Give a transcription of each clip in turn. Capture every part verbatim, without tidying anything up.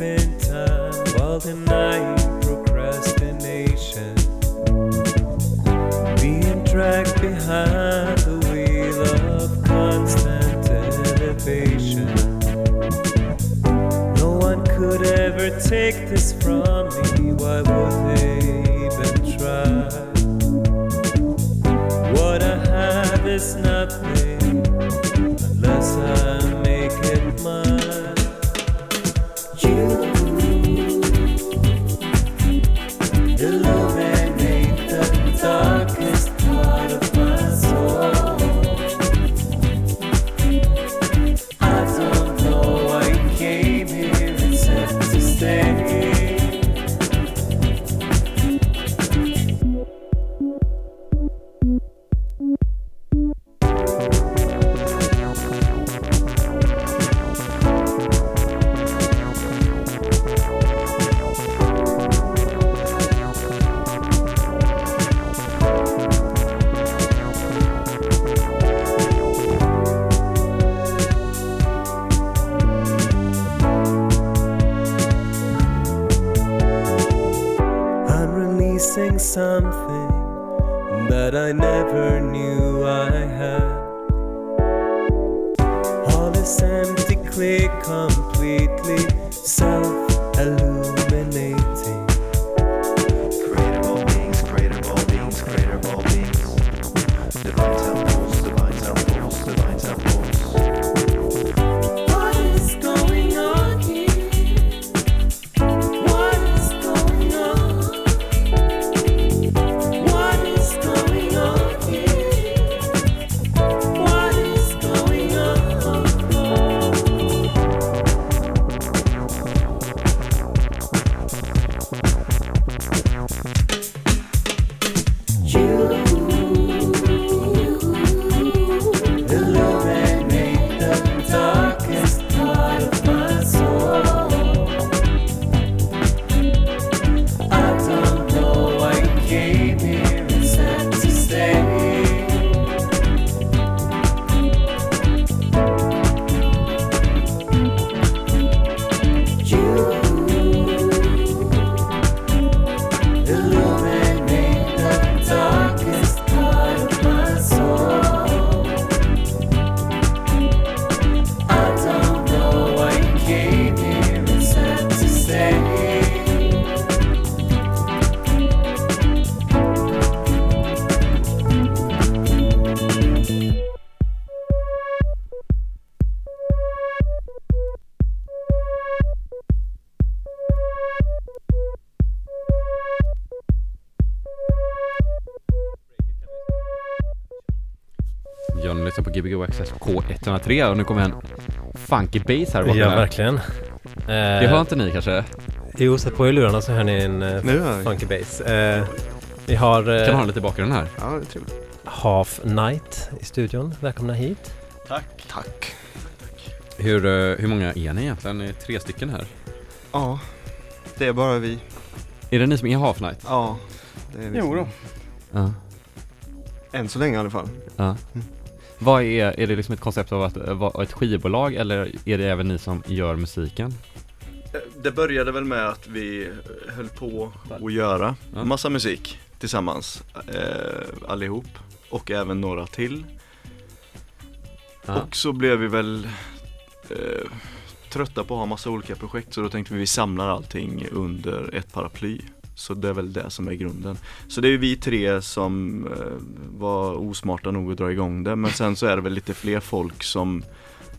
in time while denying procrastination, being dragged behind the wheel of constant elevation. No one could ever take this from me, why would they even try? What I have is nothing unless I make it mine. Something that I never knew I had. All is empty, clear, completely self-illuminating. Creator of all beings, creator of all beings, creator of all beings. Divine self-pulse, divine self-pulse, divine self-pulse. What is going on here? What is going on? Jag lyssnar på G B G Wax Trax K ett noll tre och nu kommer en funky bass här bakom. Ja, verkligen. Det hör inte ni kanske? Jo, sätt på er lurarna så hör ni en uh, funky bass. Uh, vi har... Uh, kan ha den lite i bakgrunden här. Ja, det är trevligt. Half Night i studion. Välkomna hit. Tack. Tack. Hur, uh, hur många är ni egentligen? Är tre stycken här? Ja, det är bara vi. Är det ni som är Half Night? Ja, det är vi. Jo då. Ja. Än så länge i alla fall. Ja. Mm. Vad är, är det liksom ett koncept av att vara ett skivbolag eller är det även ni som gör musiken? Det började väl med att vi höll på att göra massa musik tillsammans, eh, allihop och även några till. Aha. Och så blev vi väl eh, trötta på att ha massa olika projekt, så då tänkte vi vi samlar allting under ett paraply. Så det är väl det som är grunden. Så det är ju vi tre som var osmarta nog att dra igång det. Men sen så är det väl lite fler folk som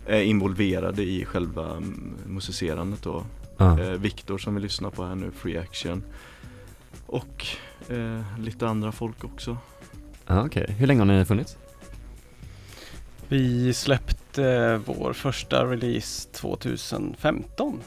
är involverade i själva musicerandet då. Ah. Viktor som vi lyssnar på här nu, Free Aktion. Och eh, lite andra folk också. Ah, okej, okay. Hur länge har ni funnits? Vi släppte vår första release tjugohundrafemton.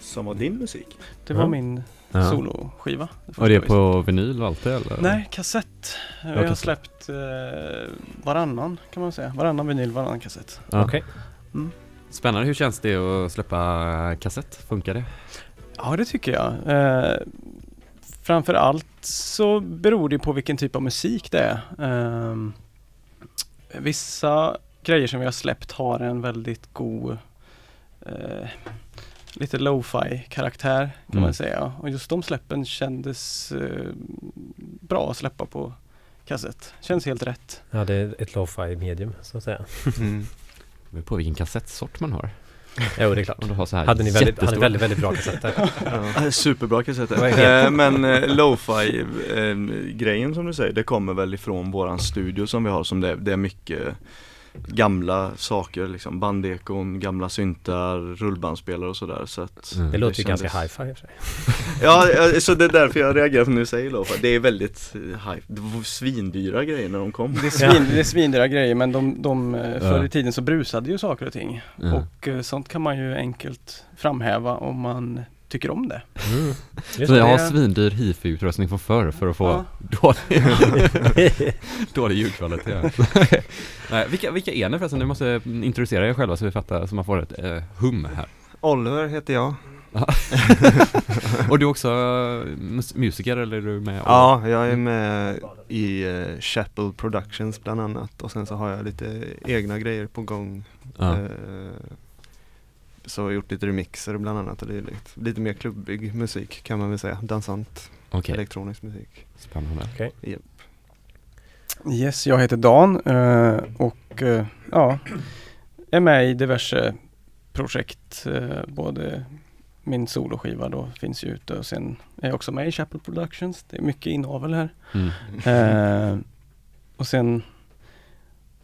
Som var din musik? Det var mm. min... Ja. Soloskiva. Och det är på vinyl och allt det, eller? Nej, kassett. Vi ja, har kassett. släppt eh, varannan kan man säga. Varannan vinyl, varannan kassett. Ja. Okej. Okay. Mm. Spännande. Hur känns det att släppa kassett? Funkar det? Ja, det tycker jag. Eh, framför allt så beror det på vilken typ av musik det är. Eh, vissa grejer som vi har släppt har en väldigt god... Eh, lite lo-fi karaktär kan mm. man säga. Och just de släppen kändes eh, bra att släppa på kassett. Känns helt rätt. Ja, det är ett lo-fi medium så att säga. Mm. Det är på vilken kassettsort man har. Jo, det är klart. Om du har så här hade ni väldigt, hade väldigt, väldigt bra kassetter. Ja. Superbra kassetter. Men eh, lo-fi eh, grejen som du säger, det kommer väl ifrån våran studio som vi har, som det, det är mycket gamla saker, liksom bandekon, gamla syntar, rullbandspelare och sådär. Så att mm. det, det låter ju ganska hi-fi i och för sig. Ja, så det är därför jag reagerar på när du säger lo-fi. Det är väldigt hi-fi. Det var svindyra grejer när de kom. Det är, svin, det är svindyra grejer, men de, de förr i tiden så brusade ju saker och ting. Mm. Och sånt kan man ju enkelt framhäva om man tycker om det. Mm. Så jag har svindyr hi-fi-utrustning från förr för att få ja. dålig, dålig ljudkvalitet. Nej, vilka, vilka är ni förresten? Du måste introducera er själva så vi fattar, så man får ett eh, hum här. Oliver heter jag. Och du är också mus- musiker eller är du med? Och... Ja, jag är med i uh, Chapel Productions bland annat, och sen så har jag lite egna grejer på gång. Ja. Uh, Så jag har gjort lite remixer bland annat, och det är lite, lite mer klubbig musik kan man väl säga. Dansant, okay. Elektronisk musik. Spännande. Okay. Yep. Yes, jag heter Dan och ja, är med i diverse projekt. Både min soloskiva då finns ju ute, och sen är jag också med i Chapel Productions. Det är mycket inavel här. Mm. Och sen...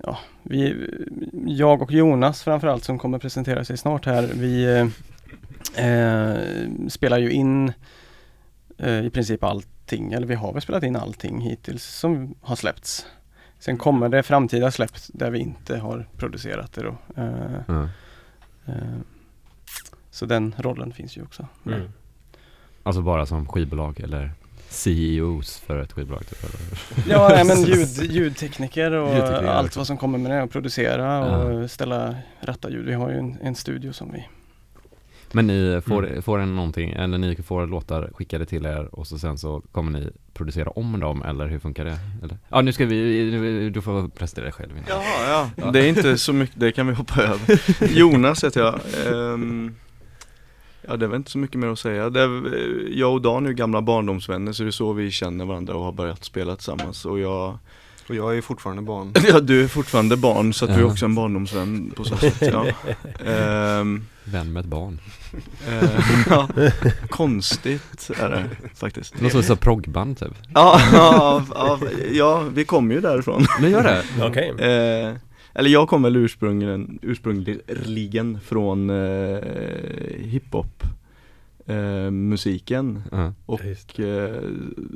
Ja, vi, jag och Jonas framförallt, som kommer presentera sig snart här, vi eh, spelar ju in eh, i princip allting, eller vi har väl spelat in allting hittills som har släppts. Sen kommer det framtida släpp där vi inte har producerat det då. Eh, mm. eh, så den rollen finns ju också. Mm. Alltså bara som skivbolag eller... C E Os för ett skivbolag. Ja, nej, men ljud, ljudtekniker och ljudtekniker, allt också. Vad som kommer med det, och producera och uh. ställa rätta ljud. Vi har ju en, en studio som vi... Men ni får, mm. får en någonting, eller ni får låtar skickade till er, och så sen så kommer ni producera om dem, eller hur funkar det? Eller? Ja, nu ska vi, nu, du får prestera dig själv. Jaha, ja, ja. Det är inte så mycket, det kan vi hoppa över. Jonas heter jag. Um, Ja, det är väl inte så mycket mer att säga. Det är, jag och Dan är gamla barndomsvänner, så det är så vi känner varandra och har börjat spela tillsammans. Och jag, och jag är ju fortfarande barn. Ja, du är fortfarande barn, så att ja. Du är också en barndomsvän på så sätt. Ja. um, Vän med ett barn. Uh, ja, konstigt är det faktiskt. Någon sorts proggband typ. Ja, ja, ja, ja, vi kommer ju därifrån. Men gör det? Okej. Okay. Uh, Eller jag kom väl ursprungligen, ursprungligen från eh, hiphop-musiken. Eh, uh-huh. och, eh,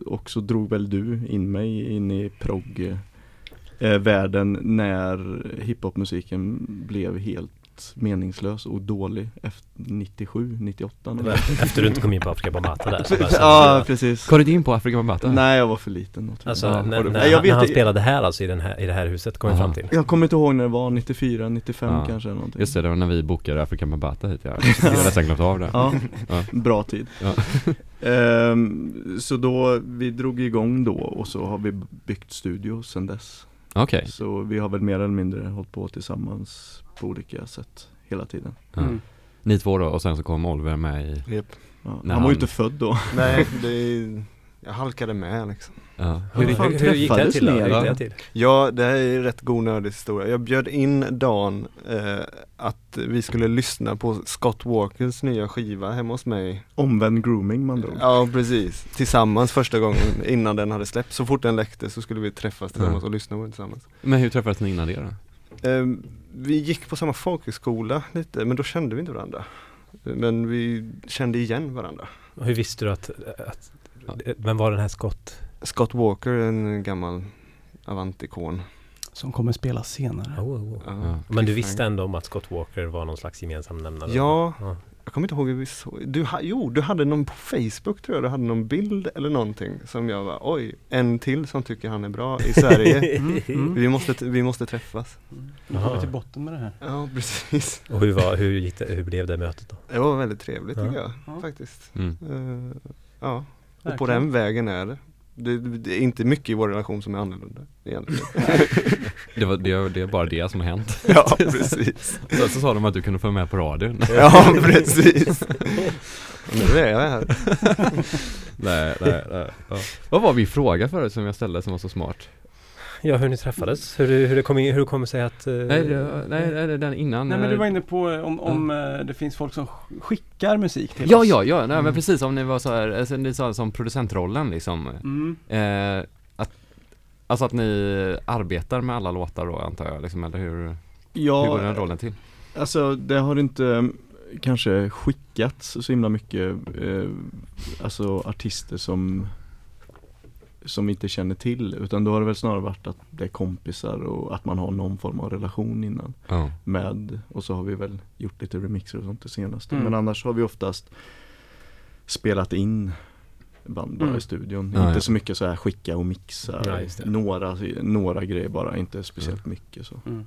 och så drog väl du in mig in i prog-världen eh, när hiphop-musiken blev helt meningslös och dålig efter nittiosju nittioåtta. Efter du inte kom in på Afrika Bambata där. Så så ja, så precis. Kom du in på Afrika Bambata? Nej, jag var för liten. Alltså, när, när, Nej, jag vet när han spelade här alltså, i, den här, i det här huset, kom jag fram till. Jag kommer inte ihåg när det var, nittiofyra nittiofem ja. Kanske. Någonting. Just det, det var när vi bokade Afrika Bambata hit. Jag har nästan glömt av det. Ja. Ja. Bra tid. Ja. um, så då, vi drog igång då, och så har vi byggt studio sedan dess. Okay. Så vi har väl mer eller mindre hållit på tillsammans på olika sätt hela tiden. Mm. Mm. Ni två då, och sen så kom Oliver med i... Yep. Ja, han var ju han... inte född då. Nej, det är... jag halkade med liksom. Ja. Hur, hur, hur, hur gick det till då? Till? Ja, det här är en rätt onödig historia. Jag bjöd in Dan eh, att vi skulle lyssna på Scott Walkers nya skiva hemma hos mig. Omvänd grooming man drog. Ja, precis. Tillsammans första gången innan den hade släppt. Så fort den läckte så skulle vi träffas tillsammans mm. och lyssna på den tillsammans. Men hur träffades ni innan det då? Vi gick på samma folkhögskola lite, men då kände vi inte varandra. Men vi kände igen varandra. Och hur visste du att, att vem var den här Scott? Scott Walker, en gammal avantikon. Som kommer spela senare. Oh, oh, oh. Ja. Men du visste ändå om att Scott Walker var någon slags gemensam nämnare? Ja, ja. Jag kommer inte ihåg hur vi såg. Du, jo, du hade någon på Facebook tror jag. Du hade någon bild eller någonting som jag var, oj, en till som tycker han är bra i Sverige. Mm, mm. Vi, måste, vi måste träffas. Vi kommer till botten med det här. Ja, precis. Och hur, var, hur, gick det, hur blev det mötet då? Det var väldigt trevligt ja. Tycker jag, ja. Faktiskt. Mm. Uh, ja, och verkligen. På den vägen är det. Det, det är inte mycket i vår relation som är annorlunda egentligen. det, var, det, det är bara det som har hänt. Ja, precis. Så, så sa de att du kunde få med på radion. Ja, precis. Nu är jag här. nej, nej, nej. Ja. Vad var vi fråga förut som jag ställde som var så smart? Ja, hur ni träffades. Hur, hur det kom in, hur det kommer sig att... Uh, nej, det, nej, det är den innan. Nej, men du var inne på om, om mm. det finns folk som skickar musik till ja, oss. Ja, ja, nej, mm. men precis. Om ni var så här, alltså, ni sa som producentrollen liksom. Mm. Eh, att, alltså att ni arbetar med alla låtar då, antar jag. Liksom, eller hur, ja, hur går den rollen till? Alltså, det har inte kanske skickats så himla mycket eh, alltså artister som... som inte känner till, utan då har det väl snarare varit att det är kompisar och att man har någon form av relation innan oh. med, och så har vi väl gjort lite remixer och sånt det senaste, mm. men annars har vi oftast spelat in band mm. i studion, ah, inte ja. så mycket så här skicka och mixa, ja, några, några grejer bara, inte speciellt mm. mycket så. Mm.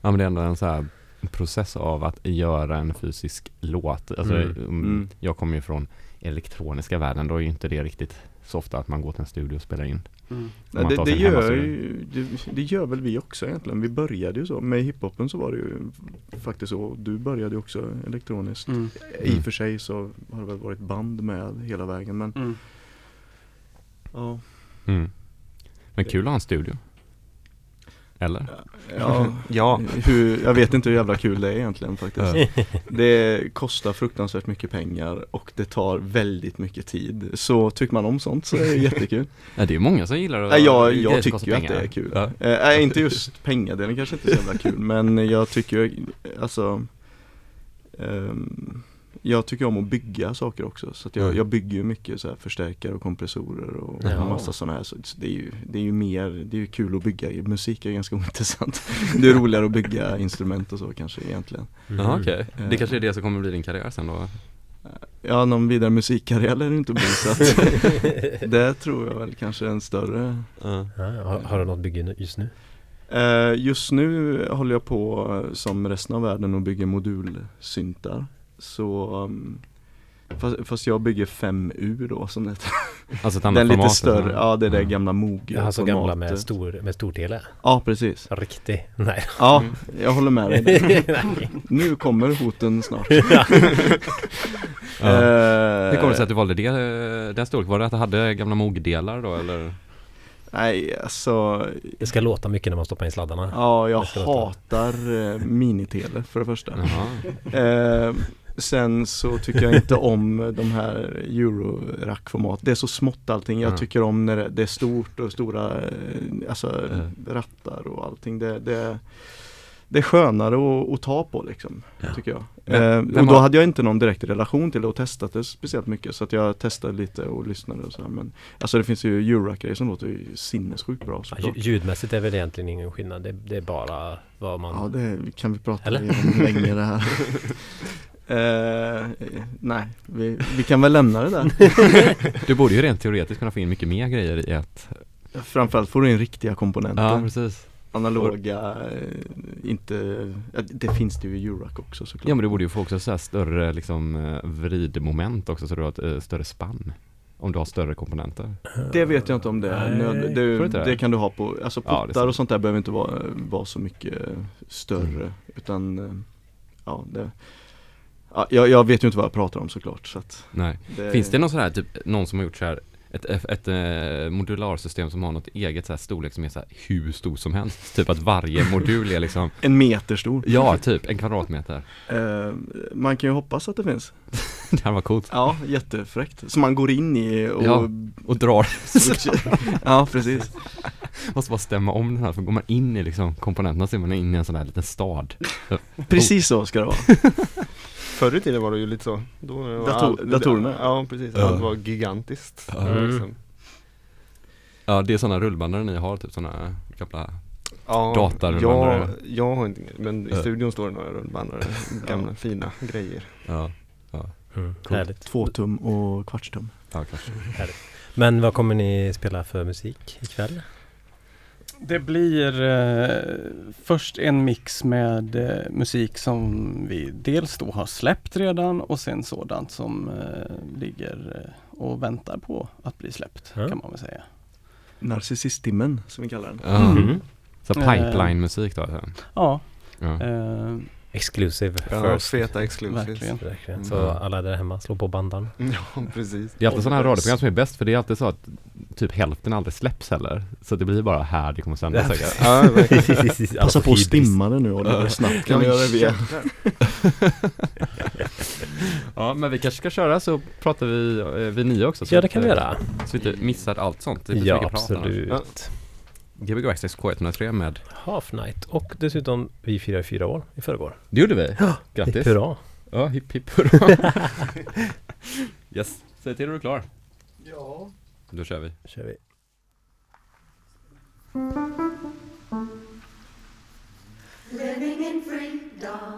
Ja, men det är ändå en så här process av att göra en fysisk låt, alltså, mm. Mm. jag kommer ju från elektroniska världen, då är ju inte det riktigt så ofta att man går till en studio och spelar in. Mm. Nej, det, det, gör ju, det, det gör väl vi också egentligen. Vi började ju så. Med hiphopen så var det ju faktiskt så. Du började ju också elektroniskt. Mm. I och för sig så har det väl varit band med hela vägen. Men, mm. ja. mm. men kul att ha en studio. Eller? Ja, ja. Hur, jag vet inte hur jävla kul det är egentligen faktiskt. Det kostar fruktansvärt mycket pengar och det tar väldigt mycket tid. Så tycker man om sånt så är det jättekul. Ja, det är många som gillar att... Ja, jag det tycker ju att det är kul. Ja. Äh, inte just pengadelen kanske inte är så jävla kul, men jag tycker alltså... Um, jag tycker om att bygga saker också, så att jag, jag bygger ju mycket så här förstärkare och kompressorer och ja. en massa sådana här, så det är ju, det är ju mer, det är ju kul att bygga, musik är ganska intressant. Det är roligare att bygga instrument och så kanske egentligen. Mm. Aha, okej. Okay. Det kanske är det som kommer bli din karriär sen då? Ja, någon vidare musikkarriär är det inte bli, så att det tror jag väl kanske är en större... Ja. Har, har du något bygge just nu? Just nu håller jag på som resten av världen och bygger modulsyntar. Så um, fast, fast jag bygger fem U då som det. Alltså den lite större. Ja, det är det gamla Moog. Ja, alltså gamla med stor med stor tele. Ja, precis. Riktigt. Nej. Ja, jag håller med dig. Nu kommer hoten snart. Ja. Ja. Det kommer sig att du valde det den storlek. Var det att du hade gamla Moog-delar då eller? Nej, alltså... Det ska låta mycket när man stoppar in sladdarna. Ja, jag hatar låta. minitele för det första. Eh, sen så tycker jag inte om de här Euro-rack-format. Det är så smått allting. Jag tycker om när det är stort och stora alltså, rattar och allting. Det, det, det är skönare att, att ta på, liksom, ja. tycker jag. Eh, och då hade jag inte någon direkt relation till det och testat det speciellt mycket, så att jag testade lite och lyssnade och så här, men alltså det finns ju Euro-rack-grejer som låter ju sinnessjukt bra. Ja, ljudmässigt är väl egentligen ingen skillnad, det, det är bara vad man... Ja, det kan vi prata om länge det här. eh, nej, vi, vi kan väl lämna det där. Du borde ju rent teoretiskt kunna få in mycket mer grejer i ett... Framförallt får du in riktiga komponenter. Ja, precis. Analoga, inte... Det finns det ju i Euro-rack också såklart. Ja, men det borde ju få också så här större liksom, vridmoment också, så du har ett äh, större spann. Om du har större komponenter. Det vet jag inte om det är nödvändigt. Det, det, det kan du ha på... Alltså puttar ja, och sånt där behöver inte vara, vara så mycket större. Mm. Utan, ja, det... Ja, jag, jag vet ju inte vad jag pratar om såklart. Så att Nej. Det, finns det någon sån här, typ, någon som har gjort så här... Ett, ett, ett eh, modularsystem som har något eget så här storlek som är så här hur stor som helst. Typ att varje modul är liksom... En meter stor. Ja, typ. En kvadratmeter. Uh, man kan ju hoppas att det finns. Det här var coolt. Ja, jättefräckt. Så man går in i och... Ja, och drar. Ja, precis. Måste bara stämma om den här. För går man in i liksom komponenterna så är man in i en sån här liten stad. Precis så ska det vara. Förr i tiden var det ju lite så. Då var Dator, all, datorerna? Ja, precis. Uh. Allt var gigantiskt. Uh. Liksom. Ja, det är sådana rullbandare ni har, typ sådana gamla ja, datarullbandare. Ja, jag har inte, men i uh. studion står det några rullbandare. Gamla, ja. fina grejer. Ja, ja. Mm. Härligt. Två tum och kvartstum. Ja, kvartstum. Härligt. Men vad kommer ni spela för musik ikväll? Det blir eh, först en mix med eh, musik som vi dels då har släppt redan och sen sådant som eh, ligger och väntar på att bli släppt, mm. kan man väl säga. Narcissistimmen, som vi kallar den. Mm. Mm. Så pipeline-musik då? Så. Ja. ja. Uh, Exclusive. Ja, feta exclusive. Mm. Så alla där hemma slår på bandan. Ja, precis. Det är alltid sådana här radioprogram som är bäst, för det är alltid så att typ hälften aldrig släpps heller. Så det blir bara här det kommer sända säkert. Ja, verkligen. Passa på att stimma det nu och det blir snabbt. Kan vi göra det? Ja, men vi kanske ska köra så pratar vi eh, vid nio också. Så ja, det kan vi göra. Så vi inte missar allt sånt. Det är ja, absolut. G B G Wax Trax K ett noll tre med Half Night. Och dessutom, vi firar fyra år i förrgår. Det gjorde vi. Ja, grattis. Hipp hurra. Ja, hipp hipp hurra. Yes, säg till att du är klar. Ja. Då kör vi. Kör vi. Living in freedom.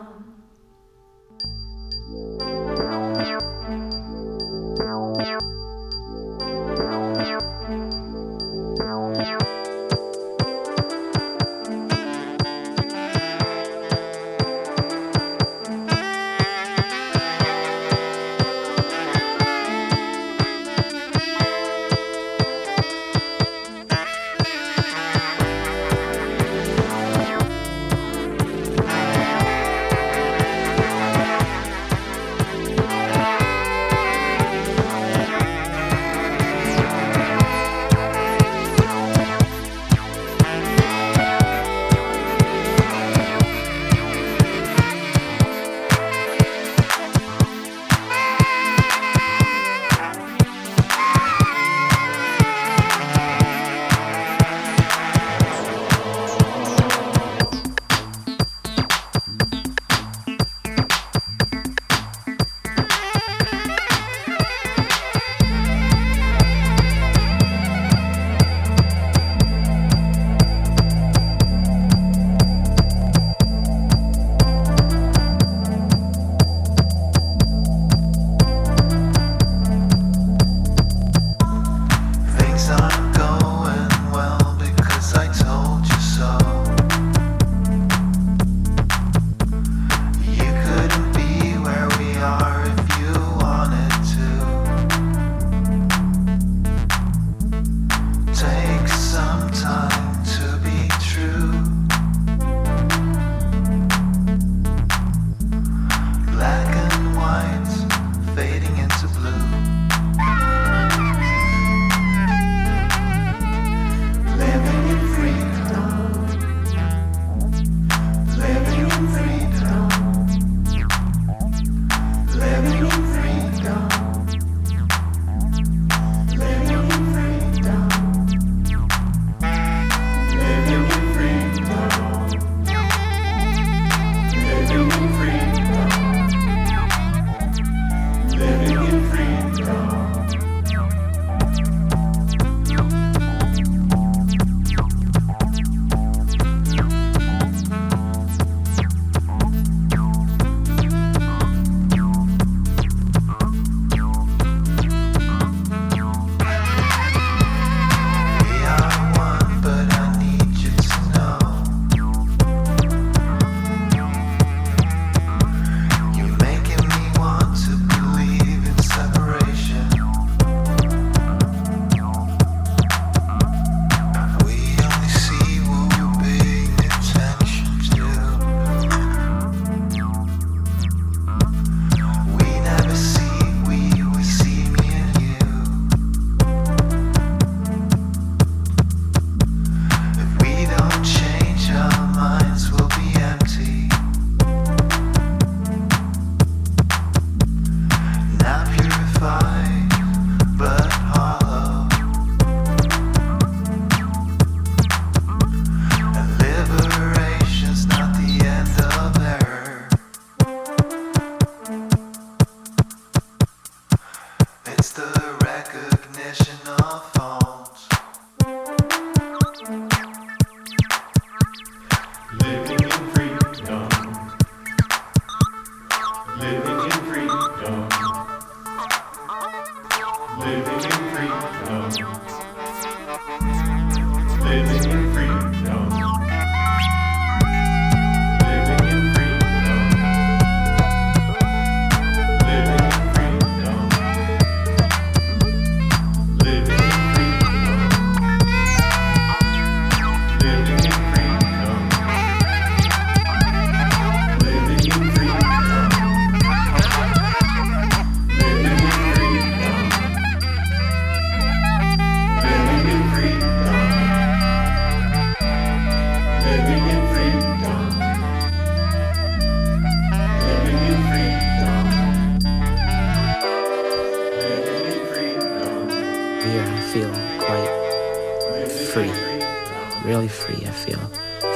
really free. I feel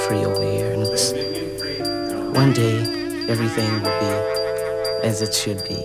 free over here, and it's one day everything will be as it should be.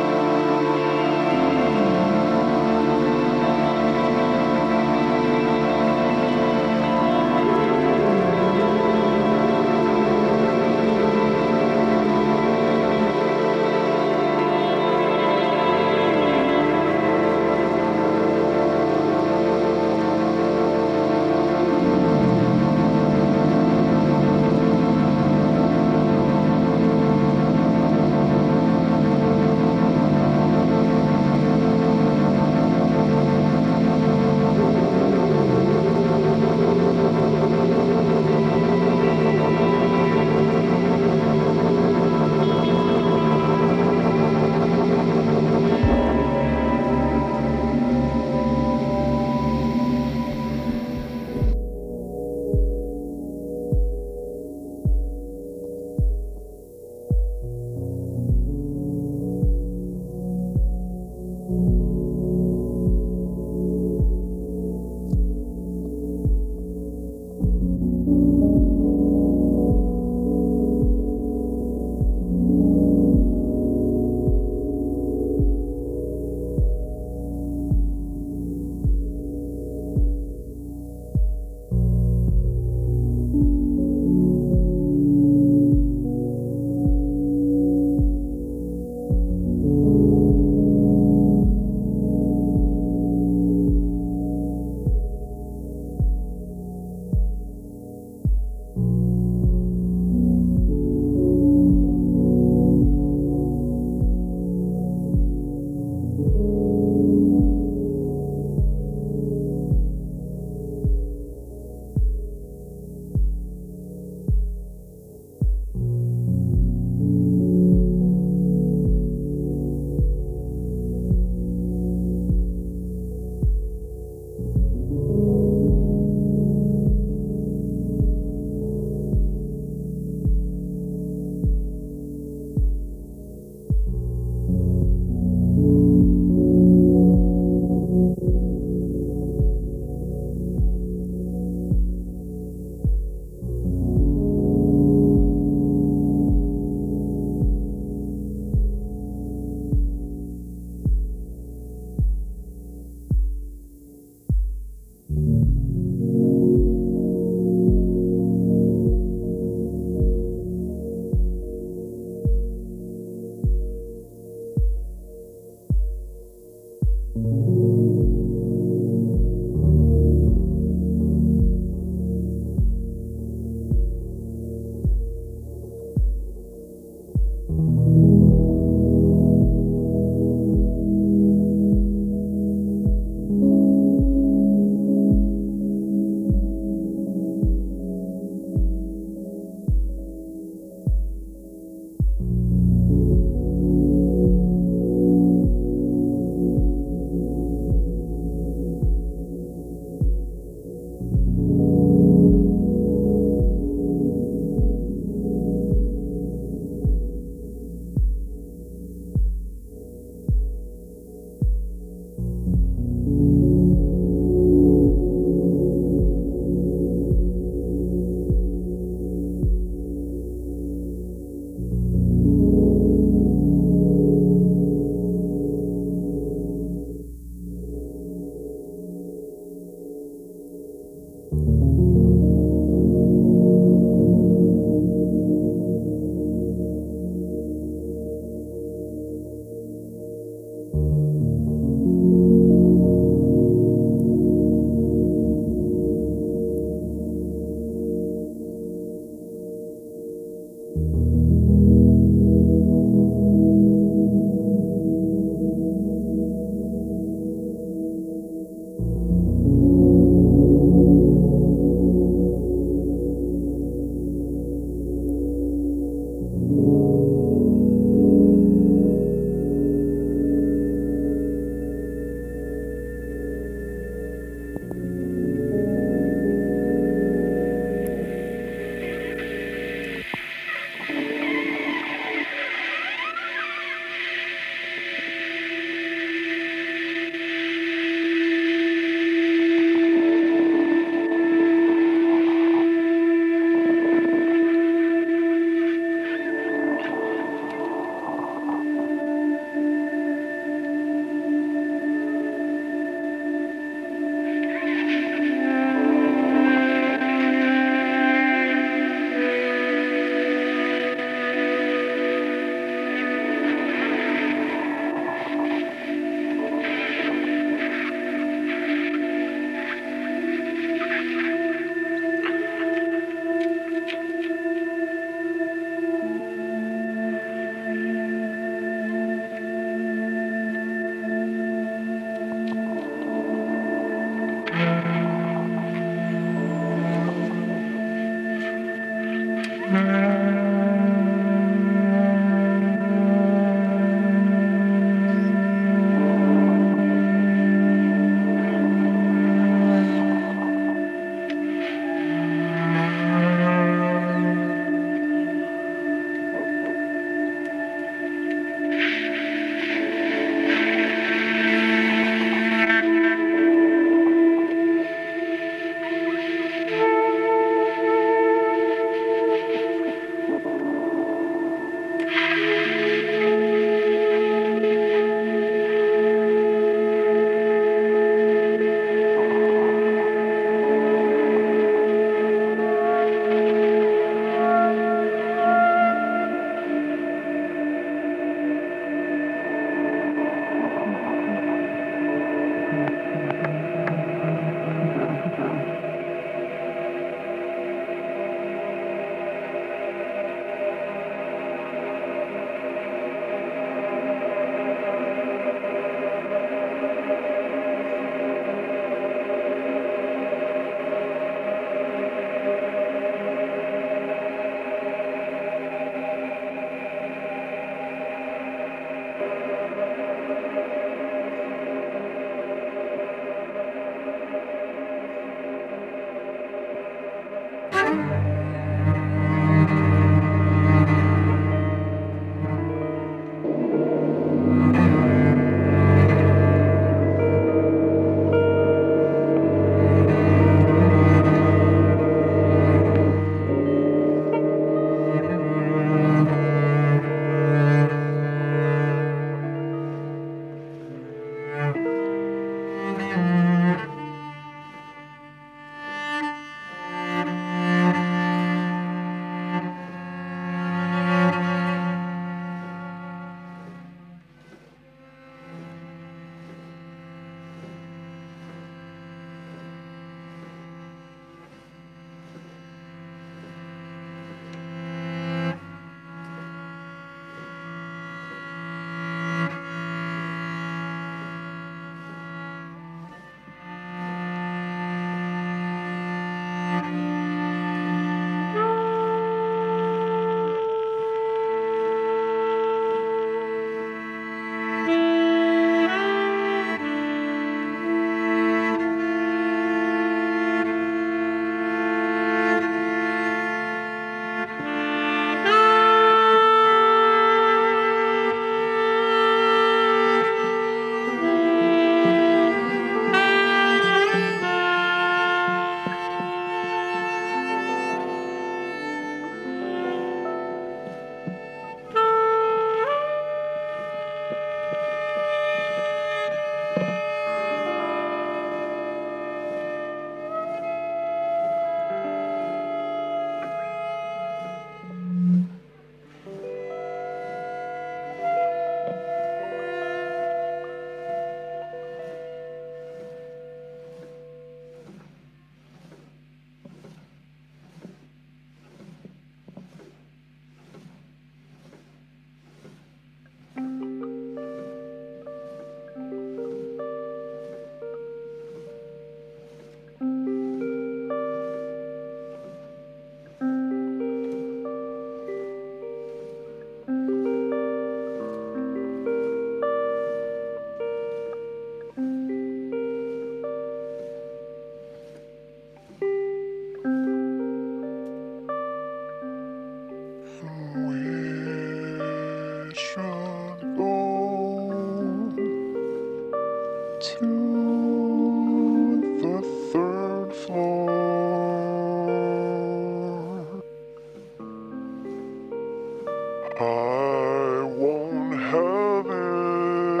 I won't have it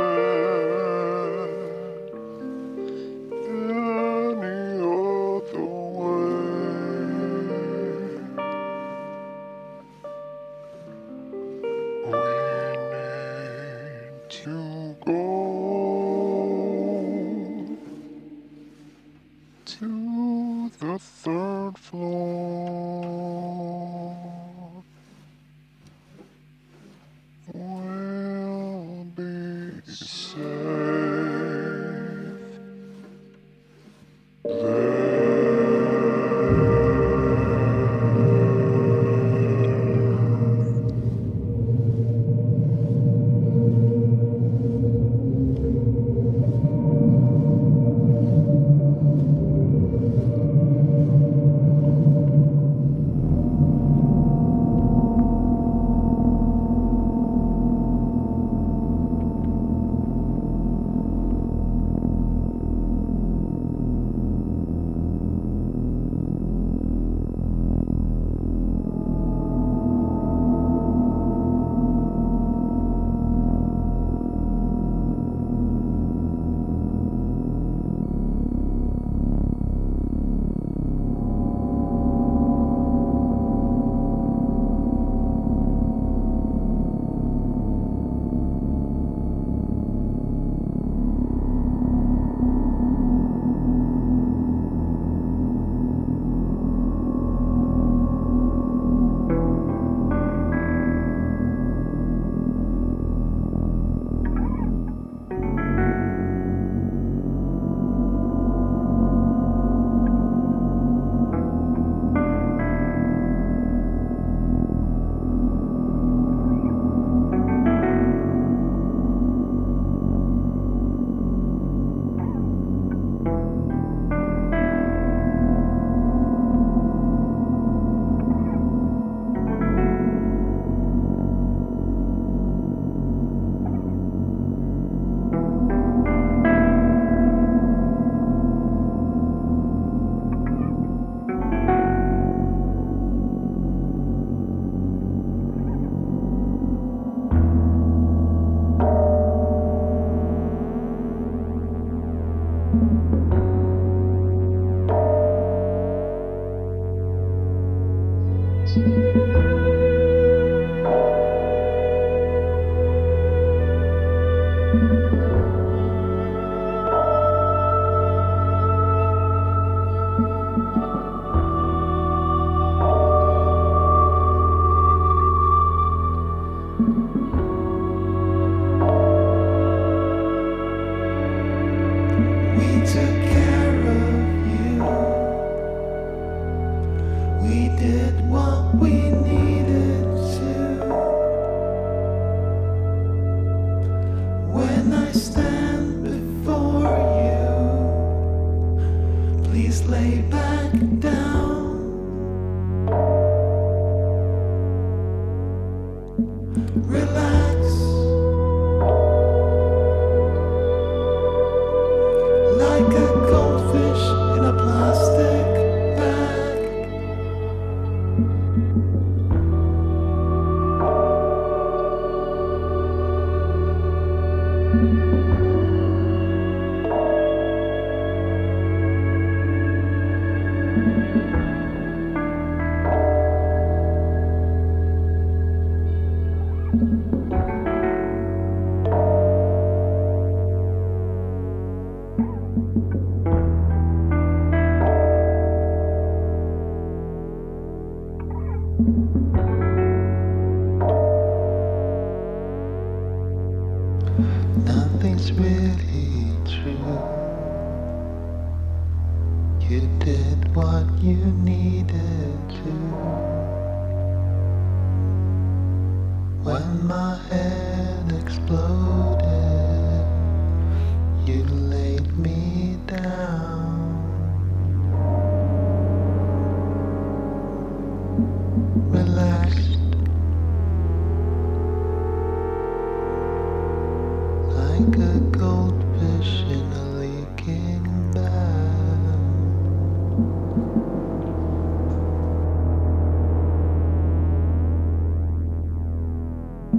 any other way. We need to go to the third floor. We'll be safe there.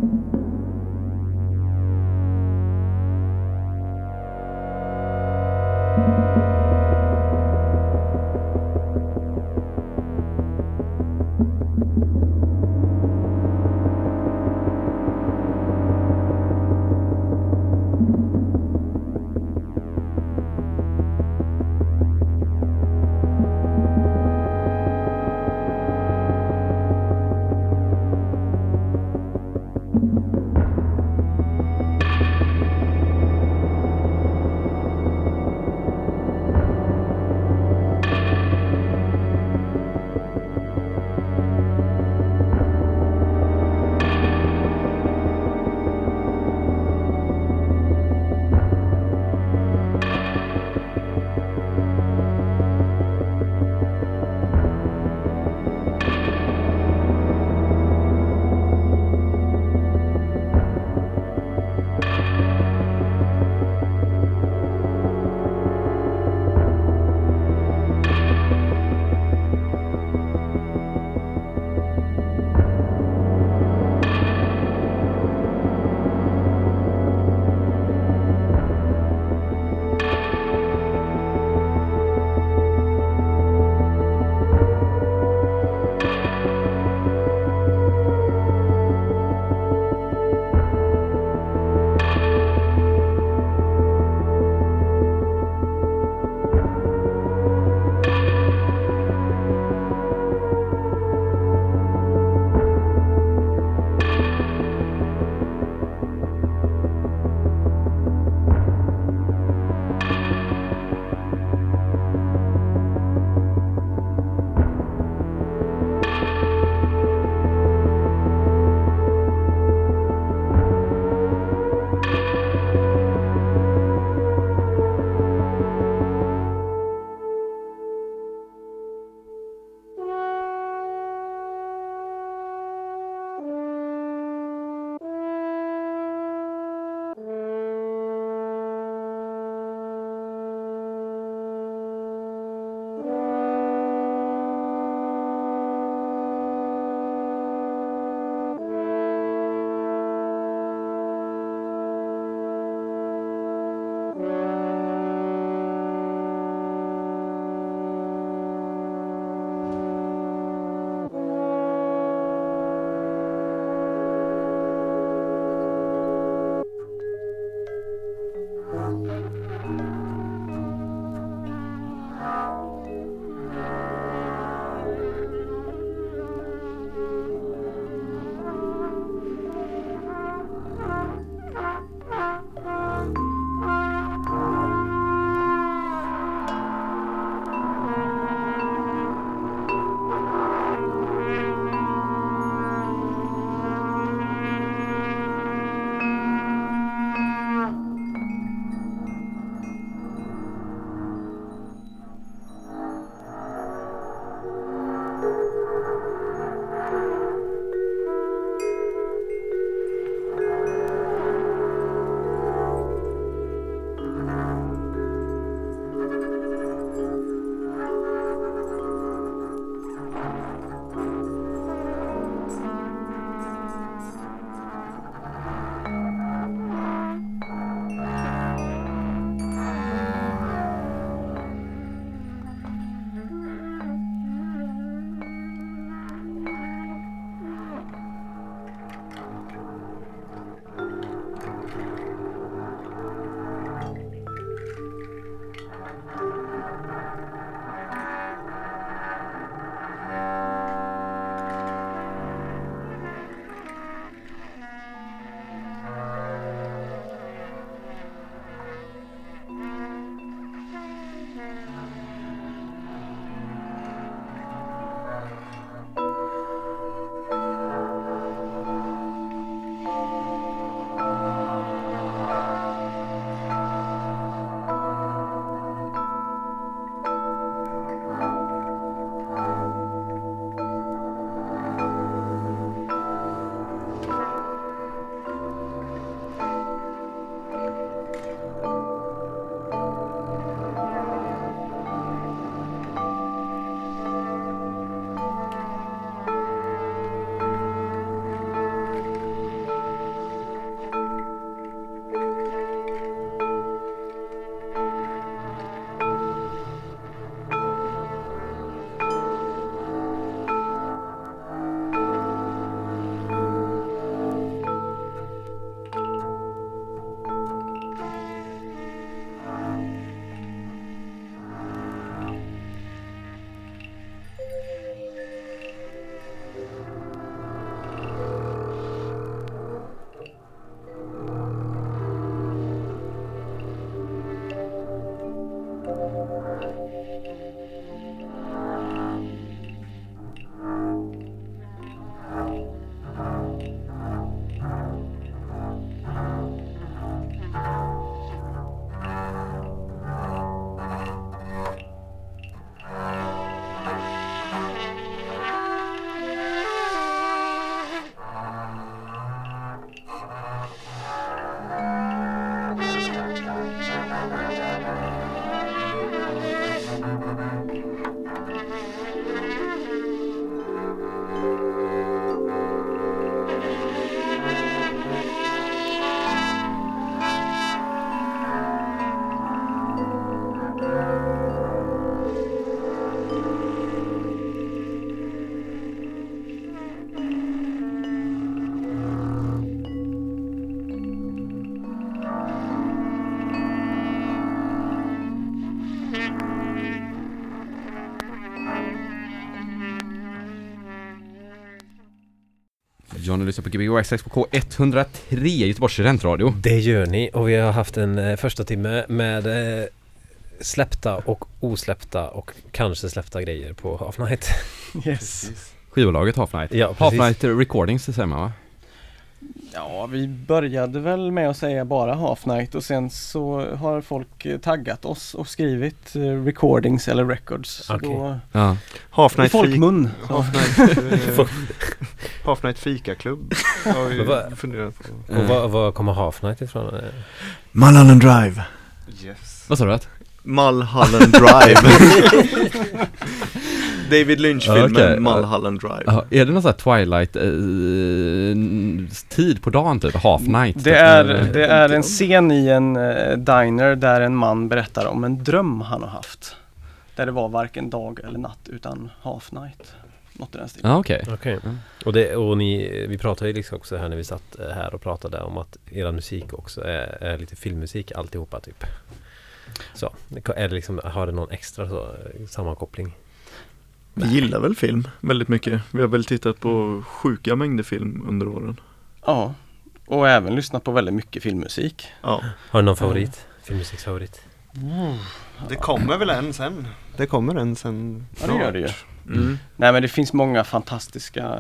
Thank you. Ja, nu lyssnar på G B G Wax Trax på K ett noll tre, Göteborgs studentradio. Det gör ni, och vi har haft en eh, första timme med eh, släppta och osläppta och kanske släppta grejer på Half Night. Yes. Skivbolaget Half Night. Ja, Half Night Recordings, det säger man, va? Ja, vi började väl med att säga bara Half Night, och sen så har folk taggat oss och skrivit recordings eller records. Okay. Då, ja. Half Night folkmun. Half Night, eh, Half Night fikaklubb. Och mm. vad, vad kommer Half Night ifrån? Mulholland Drive. Yes. Vad sa du? Mulholland Drive. David Lynch-filmen, okay. Mulholland Drive. Uh, är det någon sån här Twilight-tid uh, på dagen, typ? Half Night? Det är, det är en scen i en uh, diner där en man berättar om en dröm han har haft. Där det var varken dag eller natt, utan Half Night. Något i den stilen. Ah, okej. Okay. Okay. Mm. Och, det, och ni, vi pratade ju liksom också här när vi satt här och pratade om att era musik också är, är lite filmmusik alltihopa, typ. Så, är det liksom, har det någon extra så, sammankoppling? Vi gillar väl film väldigt mycket. Vi har väl tittat på sjuka mängder film under åren. Ja, och även lyssnat på väldigt mycket filmmusik. Ja. Har du någon favorit? Filmmusiksfavorit? Mm. Det kommer väl en sen. Det kommer en sen. Ja, det gör det ju. Mm. Nej, men det finns många fantastiska...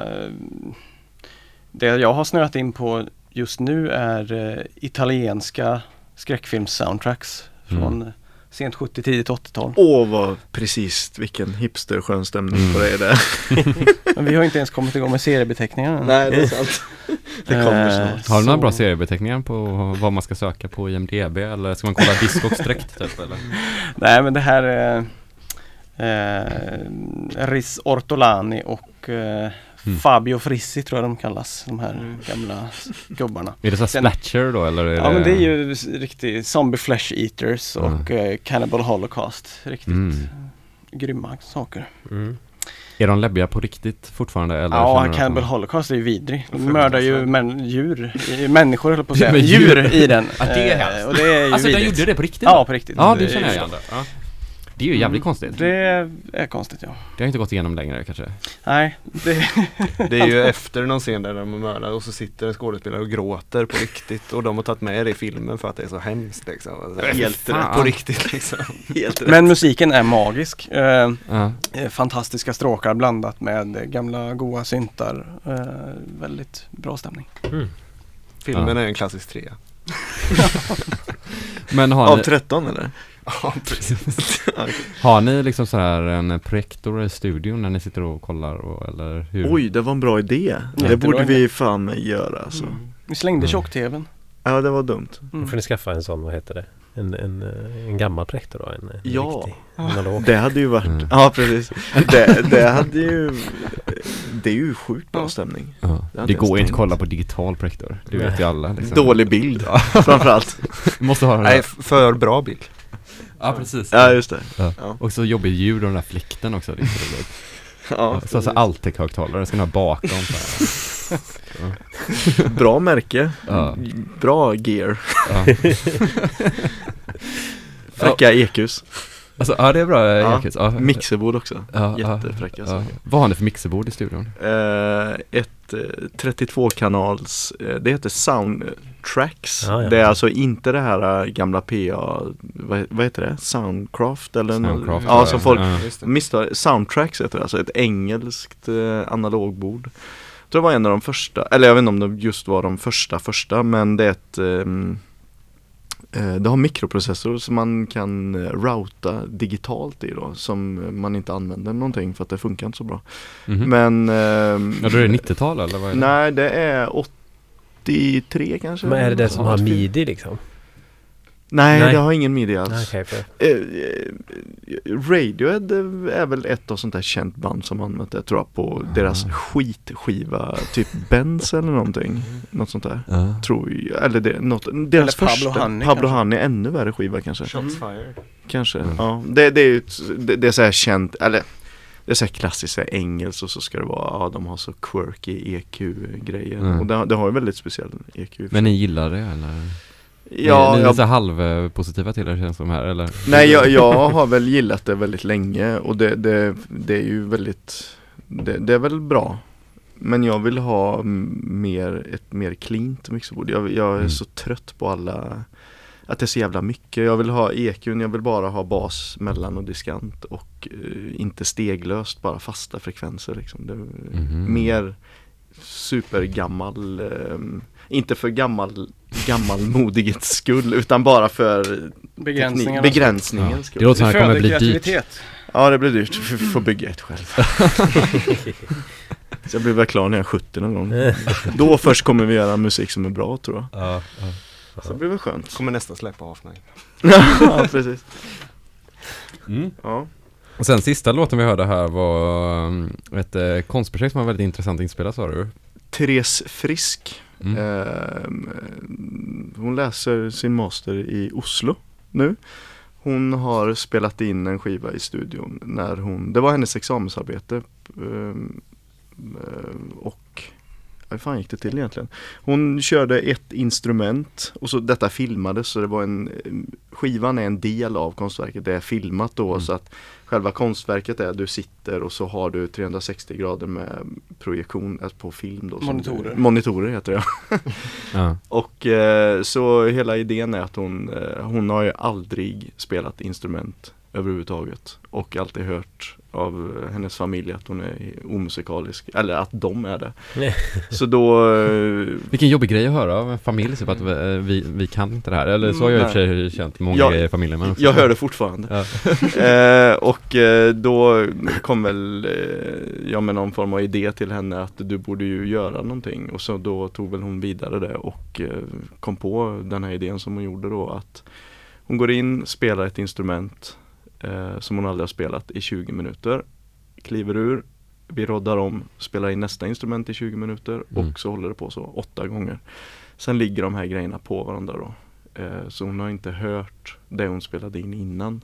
Det jag har snöat in på just nu är italienska skräckfilms-soundtracks från... Mm. Sent sjuttio, tidigt åttiotal. Åh, vad precis. Vilken hipster-skön stämning på det är där. Men vi har inte ens kommit igång med seriebeteckningarna. Nej, det är sant. Det kommer snart. Har du några bra seriebeteckningar på vad man ska söka på I M D B? Eller ska man kolla Discogs direkt? Typ, eller? Nej, men det här är eh, Riz Ortolani och... Eh, Mm. Fabio Frissi tror jag de kallas, de här gamla gubbarna. Är det så här Snatcher då? Eller är ja, det... men det är ju riktigt zombie flesh eaters och mm. uh, Cannibal Holocaust. Riktigt mm. grymma saker. Mm. Är de läbbiga på riktigt fortfarande? Eller ja, Cannibal Holocaust är ju vidrig. De mördar ju män, djur, människor eller på att säga, djur i den. Ja, det är och det är ju alltså, de gjorde det på riktigt? Ja, på riktigt. Ja, det, det känner jag igen. Ja. Det är ju jävligt mm, konstigt. Det är konstigt, ja. Det har inte gått igenom längre, kanske. Nej. Det, det är ju efter någon scen där de mördar och så sitter en skådespelare och gråter på riktigt. Och de har tagit med det i filmen för att det är så hemskt, liksom. Alltså, helt rätt på riktigt, liksom. Helt rätt. Men musiken är magisk. Eh, ja. Fantastiska stråkar blandat med gamla goa syntar. Eh, väldigt bra stämning. Mm. Filmen ja. är en klassisk trea. Men har ni... Av tretton, eller? Ja, precis. Okay. Har ni liksom så här en projektor i studion när ni sitter och kollar? Och, eller hur? Oj, det var en bra idé. Ja, det borde vi fan göra. Alltså. Mm. Vi slängde tjock-tvn. Ja, det var dumt. Mm. Då får ni skaffa en sån, vad heter det? En, en, en gammal projektor då? En, en ja, riktig, analog. Det hade ju varit... Mm. Ja, precis. Det, det hade ju... Det är ju sjukt bra stämning. Ja. Det, det går inte att kolla på digital projektor. Du vet ju alla. Liksom. Dålig bild, framförallt. Måste ha den. Nej, för bra bild. Ja, precis. Ja, just det. Ja. Ja. Och så jobbar ljud och den där fläkten också. Det är ja, så alltså, Alltech-högtalare ska den ha bakom. Så ja. Bra märke. Ja. Bra gear. Ja. Fräcka ekus. Alltså, ja, det är bra. Ja. Ja. Mixerbord också. Ja, jättefräcka ja, saker. Ja. Vad har ni för mixerbord i studion? Uh, ett trettiotvå-kanals, det heter Soundtracks. Ah, ja. Det är alltså inte det här gamla P A, vad, vad heter det? Soundcraft? Eller Soundcraft. Ja, som folk ja. misstar. Soundtracks heter det, alltså ett engelskt analogbord. Jag tror det var en av de första, eller jag vet inte om det just var de första första, men det är ett... Um, Det har mikroprocessorer som man kan routa digitalt i då, som man inte använder någonting för att det funkar inte så bra. Mm-hmm. Men... Eh, ja, då är det nittiotal eller vad är det? Nej, det är åttiotre kanske. Men är det det som har midi liksom? Nej, nej, det har ingen midi alls. Nej, okay, eh, Radiohead är väl ett av sånt där känt band som använt det, tror jag, på ah. deras skitskiva, typ Benz eller någonting. Något sånt där. Ah. Tror jag. Eller det, något, deras eller första. Pablo Honey är ännu värre skiva kanske. Shots Fired. Kanske, mm. ja. Det, det är ju det, det är så här känt, eller det är så här klassiskt så här engelskt, och så ska det vara, ja, de har så quirky E Q-grejer. Mm. Och det, det har ju väldigt speciell E Q. Men ni gillar det, eller? Ja, ni är så halvpositiva till det, känns som här, eller? Nej, jag, jag har väl gillat det väldigt länge, och det, det, det är ju väldigt, det, det är väl bra. Men jag vill ha mer, ett mer cleant mixerbord. Jag, jag är mm. så trött på alla, att det är så jävla mycket. Jag vill ha E Q:n, jag vill bara ha bas, mellan och diskant och eh, inte steglöst, bara fasta frekvenser liksom. Det, mm-hmm. Mer supergammal, eh, inte för gammal, gammalmodighet skull, utan bara för begränsningen. Begränsningen ja. Det låter här kommer bli dyrt. Ja, det blir dyrt. Vi får bygga ett själv. Så jag blir väl klar när jag är sjuttio någon gång. Då först kommer vi göra musik som är bra, tror jag. Ja, ja, ja. Så det blir väl skönt. Kommer nästan släppa Half Night. Ja, precis. Mm. Ja. Och sen sista låten vi hörde här var ett eh, konstprojekt som var väldigt intressant inspelat, sa du? Therese Frisk. Mm. Eh, hon läser sin master i Oslo nu. Hon har spelat in en skiva i studion när hon... Det var hennes examensarbete. Eh, och vad fan gick det till egentligen? Hon körde ett instrument och så detta filmades, så det var en, skivan är en del av konstverket, det är filmat då, mm. så att själva konstverket är du sitter och så har du trehundrasextio grader med projektion på film då, monitorer. Som, monitorer heter det. Ja. Och så hela idén är att hon hon har ju aldrig spelat instrument överhuvudtaget och alltid hört av hennes familj att hon är omusikalisk, eller att de är det. Så då... Vilken jobbig grej att höra av en familj, så att vi, vi kan inte det här. Eller så har jag i och för sig känt många jag, grejer i familjen. Men jag hör det fortfarande. Ja. eh, och då kom väl jag med någon form av idé till henne att du borde ju göra någonting. Och så då tog väl hon vidare det och kom på den här idén som hon gjorde då, att hon går in, spelar ett instrument eh, som hon aldrig har spelat i tjugo minuter, kliver ur, vi roddar om, spelar in nästa instrument i tjugo minuter och mm. så håller det på så åtta gånger. Sen ligger de här grejerna på varandra då. Eh, så hon har inte hört det hon spelade in innan.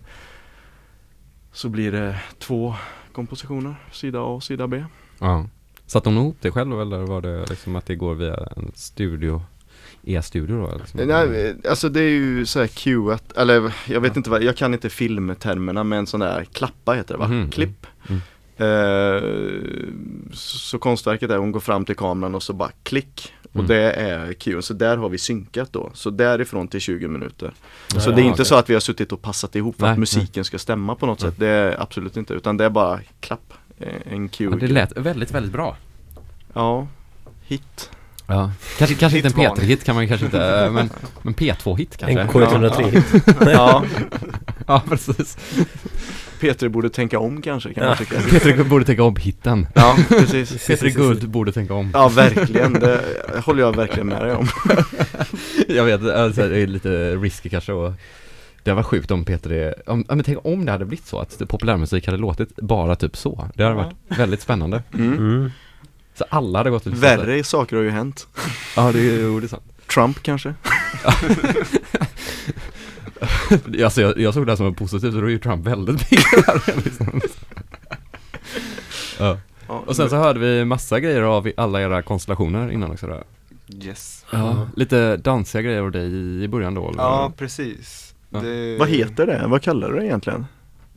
Så blir det två kompositioner, sida A och sida B. Ja. Satt hon ihop det själv eller var det liksom att det går via en studio? E-studio då? Liksom. Nej, alltså det är ju så här Q ett, eller jag vet inte vad, jag kan inte filmtermerna, men sån där klappa heter det, va? Mm, klipp. Mm, mm. Uh, så, så konstverket är, hon går fram till kameran och så bara klick. Och mm. det är Q, så där har vi synkat då. Så därifrån till tjugo minuter. Ja, så det är inte okay. så att vi har suttit och passat ihop nej, att musiken nej. ska stämma på något nej. sätt. Det är absolut inte, utan det är bara klapp, en Q. Ja, det lät väldigt, väldigt bra. Ja, hit. Ja. Kanske, kanske inte en P tre-hit kan man kanske inte, men, men P två-hit kanske. En K ett noll tre-hit. Ja, ja. Ja, precis. P tre borde tänka om kanske, kan ja. man tycka. P tre borde tänka om hitten. Ja, precis. P tre Guld borde tänka om. Ja, verkligen. Det håller jag verkligen med dig om. Jag vet, alltså, det är lite risky kanske och... Det var sjukt om P tre... Om, men tänk om det hade blivit så att populärmusik hade låtit bara typ så. Det hade varit ja. väldigt spännande. Mm. Mm. Så alla hade gått ut. Värre saker har ju hänt. Ja, det är ju sant. Trump kanske? alltså, jag, jag såg det här som en positiv, så då är ju Trump väldigt big. Liksom. Ja. Och sen så hörde vi massa grejer av alla era konstellationer innan också. Där. Yes. Ja, lite dansiga grejer av dig i början då. Eller? Ja, precis. Ja. Det... Vad heter det? Vad kallar du det egentligen?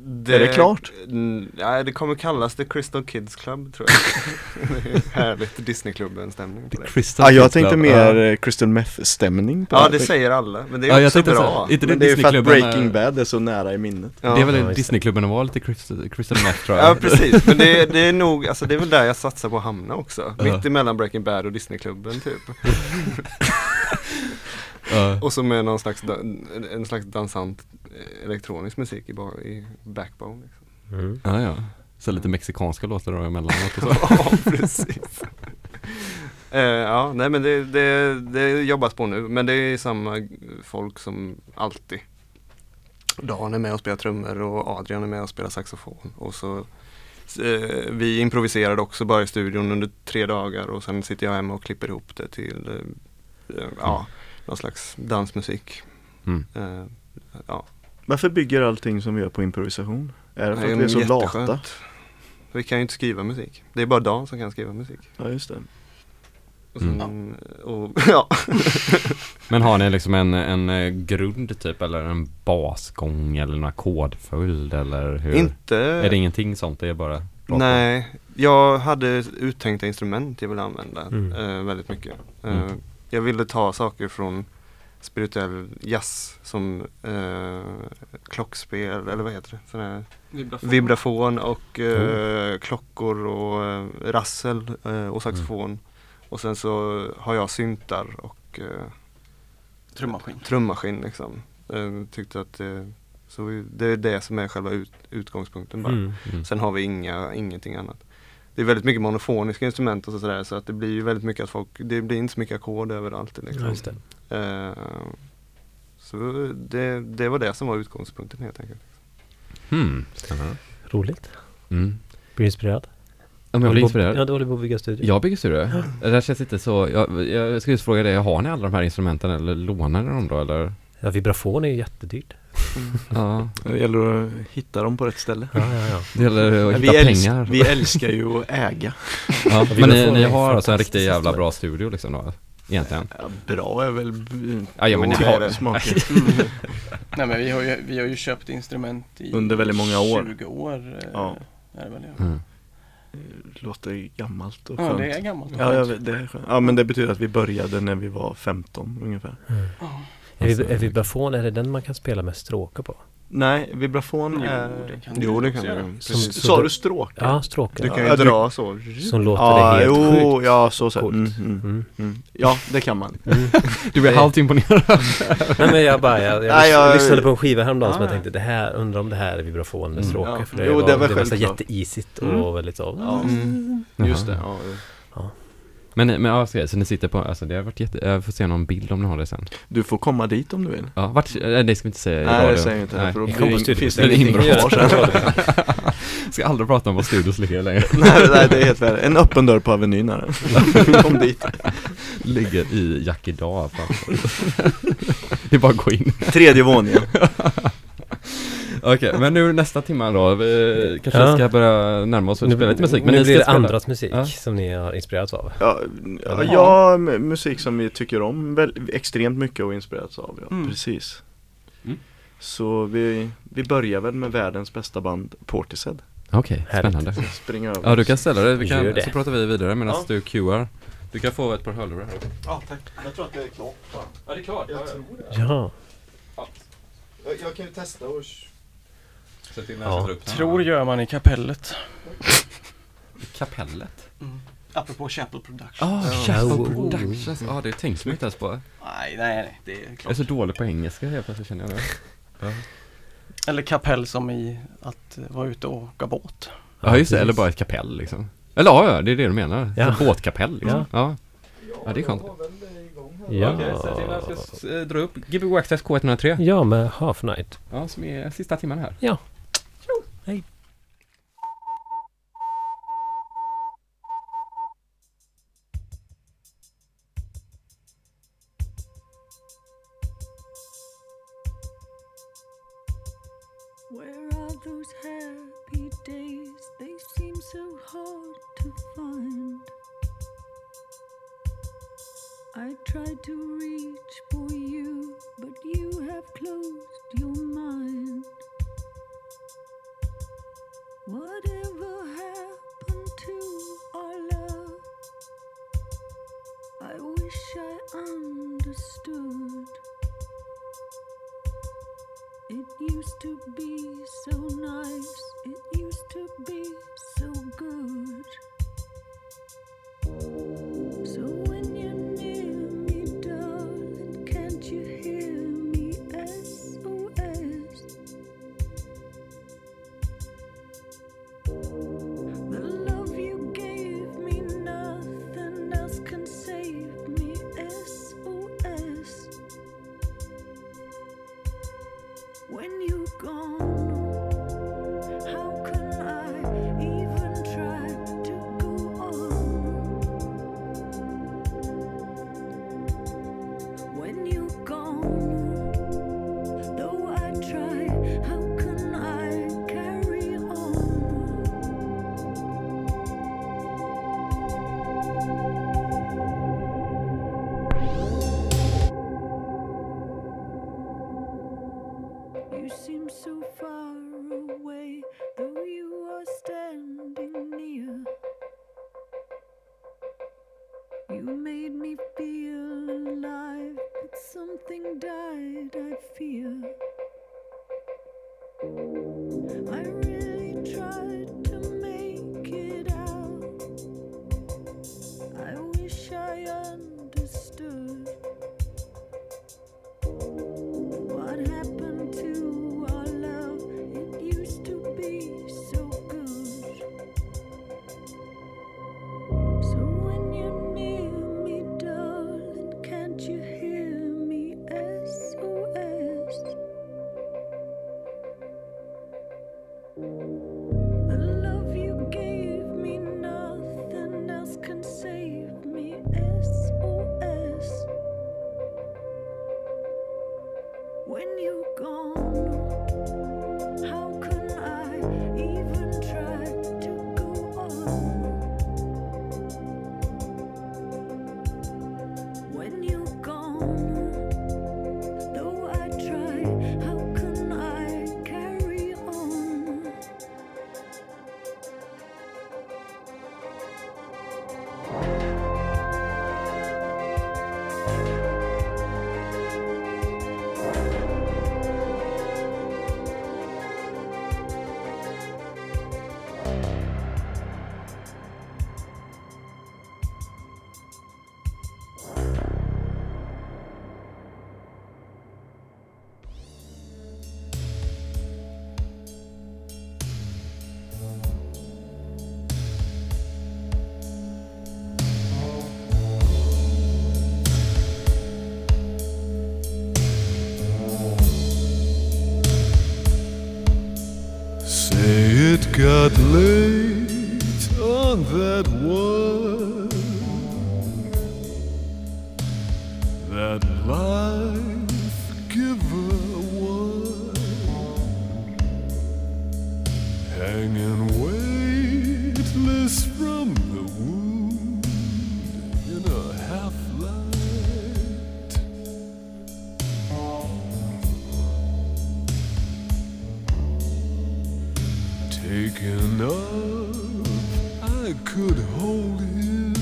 Det, är det klart? Nej, det kommer kallas The Crystal Kids Club, tror jag. Härligt Disneyklubben stämning på det. Crystal ja, jag Kids tänkte Club. mer uh, Crystal Meth stämning på. Ja, det, det säger alla, men det är ja, också bra. Så, inte det, det är för att Breaking är... Bad är så nära i minnet. Ja, det är väl ja, Disneyklubben var lite Crystal, Crystal Meth, tror jag. Ja, precis, men det, det är nog alltså det är väl där jag satsar på att hamna också. Uh. Mitt emellan Breaking Bad och Disneyklubben typ. Uh. Och så med någon slags dan- en slags dansant elektronisk musik i, bar- i backbone liksom. Mm. Ah, ja. Så lite mexikanska låtar då emellanåt och så. Ja, precis. uh, ja, nej men det, det, det jobbas på nu, men det är samma folk som alltid. Dan är med och spelar trummor och Adrian är med och spelar saxofon och så vi improviserade också bara i studion under tre dagar och sen sitter jag hemma och klipper ihop det till uh, mm. ja. någon slags dansmusik. Mm. Uh, ja. Varför bygger allting som vi gör på improvisation? Är det för Nej, att vi är så lata? Vi kan ju inte skriva musik. Det är bara Dan som kan skriva musik. Ja, just det. Och sen, mm. och, ja. Men har ni liksom en, en grund typ, eller en basgång eller en ackordföljd eller hur? Inte... Är det ingenting sånt? Det är bara... Bakom? Nej, jag hade uttänkta instrument jag ville använda mm. eh, väldigt mycket. Eh, mm. Jag ville ta saker från spirituell jazz som eh, klockspel, eller vad heter det? Sådär, vibrafon. vibrafon och eh, mm. klockor och eh, rassel eh, och saxofon. Mm. Och sen så har jag syntar och eh, trummaskin. trummaskin liksom. Eh, tyckte att eh, så vi, det är det som är själva ut, utgångspunkten bara. Mm. Mm. Sen har vi inga, ingenting annat. Det är väldigt mycket monofoniska instrument och sådär, så att det blir ju väldigt mycket att folk, det blir inte så mycket ackord överallt liksom. Just det. Uh, så det, det var det som var utgångspunkten helt enkelt. Hmm. Uh-huh. Roligt. Mm. Blir inspirerad? Om jag blir inspirerad? Ja, då håller du på att bygga studio. Jag bygger studio. Ja. Det här känns inte så, jag, jag ska just fråga dig, har ni alla de här instrumenten eller lånar ni dem då? Eller? Ja, vibrafon är ju jättedyrt. Mm. Ja. Det gäller att hitta dem på rätt ställe. Ja, ja, ja. Det gäller att hitta vi pengar. Älsk, vi älskar ju att äga. Ja, men ni, ni har alltså en riktigt jävla bra studio liksom då? Egentligen. Ja, bra är väl... B- ja, ja, men ni har det. Nej, men vi har, ju, vi har ju köpt instrument i... Under väldigt många år. tjugo år. Ja. Är det väl, ja. Mm. Låter gammalt och skönt. Ja, det är gammalt. Ja, ja, det är skönt. Ja, men det betyder att vi började när vi var femton ungefär. Mm. Ja. Alltså, är vibrafon, är det den man kan spela med stråkar på? Nej, vibrafon är... Jo, det kan du. Sa du stråkar? Ja, stråkar. Du kan ju ja, dra så. Som låter ja, det helt jo, sjukt. Ja, så så. Mm, mm, mm. Mm. Ja, det kan man. Mm. Du blir halvt imponerad. Nej, men jag bara... Jag, jag, Nej, jag lyssnade på en skiva häromdagen ah, som jag tänkte, det här, undrar om det här är vibrafon eller stråkar. Mm, ja. För det, jo, var, det var, det var så jätteisigt och mm. väldigt så... Ja. Mm. Just det, ja. Ja. Men, men ja, så, så ni sitter på, alltså det har varit jätte, jag får se någon bild om ni har det sen. Du får komma dit om du vill. Ja, vart, nej, det ska vi inte säga. Nej, radio. Det säger jag inte. Nej. För då blir, studios, finns det en inbrott. Ska aldrig prata om vad studios ligger längre. Nej, nej, det är helt väl. En öppen dörr på Avenyn här. Kom dit. Ligger i Jackida. Det är bara att gå in. Tredje våningen. Okej, okay, men nu nästa timme då, vi kanske ja. ska börja närma oss och spela lite musik. Men nu blir det andras musik ja. som ni har inspirerats av. Ja, ja, ja, musik som vi tycker om väl, extremt mycket och inspirerats av, ja, mm. precis. Mm. Så vi, vi börjar väl med världens bästa band, Portishead. Okej, okay, spännande. Spring över. Ja, du kan ställa dig, vi kan, så pratar vi vidare medan ja. du Q R. Du kan få ett par hörlurar här. Ja, tack. Jag tror att det är klart. Ja, det är klart. Jag tror det. Ja. ja. Jag, jag kan ju testa och... Ja. Tror gör man i kapellet. Kapellet? Mm. Apropå Chapel Productions. Ah, oh, Chapel oh. Productions. Ja, ah, det tänks man inte ens på. Nej, nej, nej. Det är klart. Jag är så dålig på engelska helt plötsligt, känner jag det. Eller kapell som i att vara ute och åka båt. Ja, just det. Eller bara ett kapell, liksom. Eller ja, det är det du menar. Ja. Båtkapell, liksom. Ja, ja. ja det är skönt. Ja. Okej, så jag ska dra upp G B G Wax Trax K ett noll tre. Ja, med Half Night. Ja, som är sista timmen här. Ja. Hej. Where are those happy days? They seem so hard to find. I tried to reach for you, but you have closed your mind. Whatever happened to our love? I wish I understood. It used to be so nice. It used to be so good. So when you're near me, darling, can't you hear me? S O S. The love you gave me, nothing else can save me. S O S. When you're gone. So far away, though you are standing near. fear. I really tried to make it out. I wish I understood what happened to our love. It used to be so good. So when you're near me, darling, can't you hear me? S O S. The love you gave me, nothing else can save me. S O S. When you're gone, how can I even try to go on? When you're gone, though I try, how can I carry on? Say it got late on that one, that life giver one, hanging weightless from the wound in a half light. Taken up, I could hold him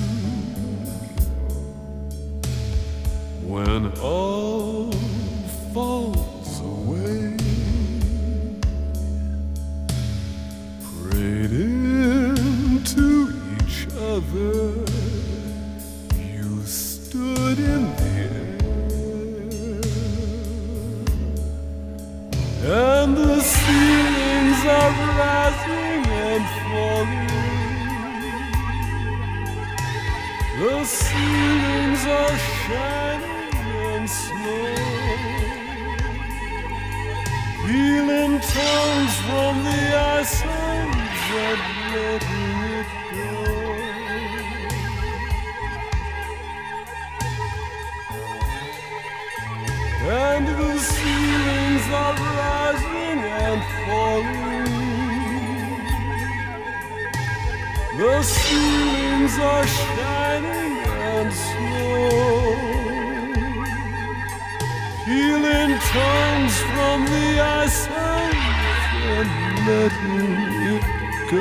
when all falls away. Prayed into each other, you stood in the air, and the ceilings are rising and falling. The ceilings are shining and slow, peeling tones from the ice and letting it go. And the ceilings are rising and falling. The ceilings are shining and slow, healing tongues from the ice and letting it go.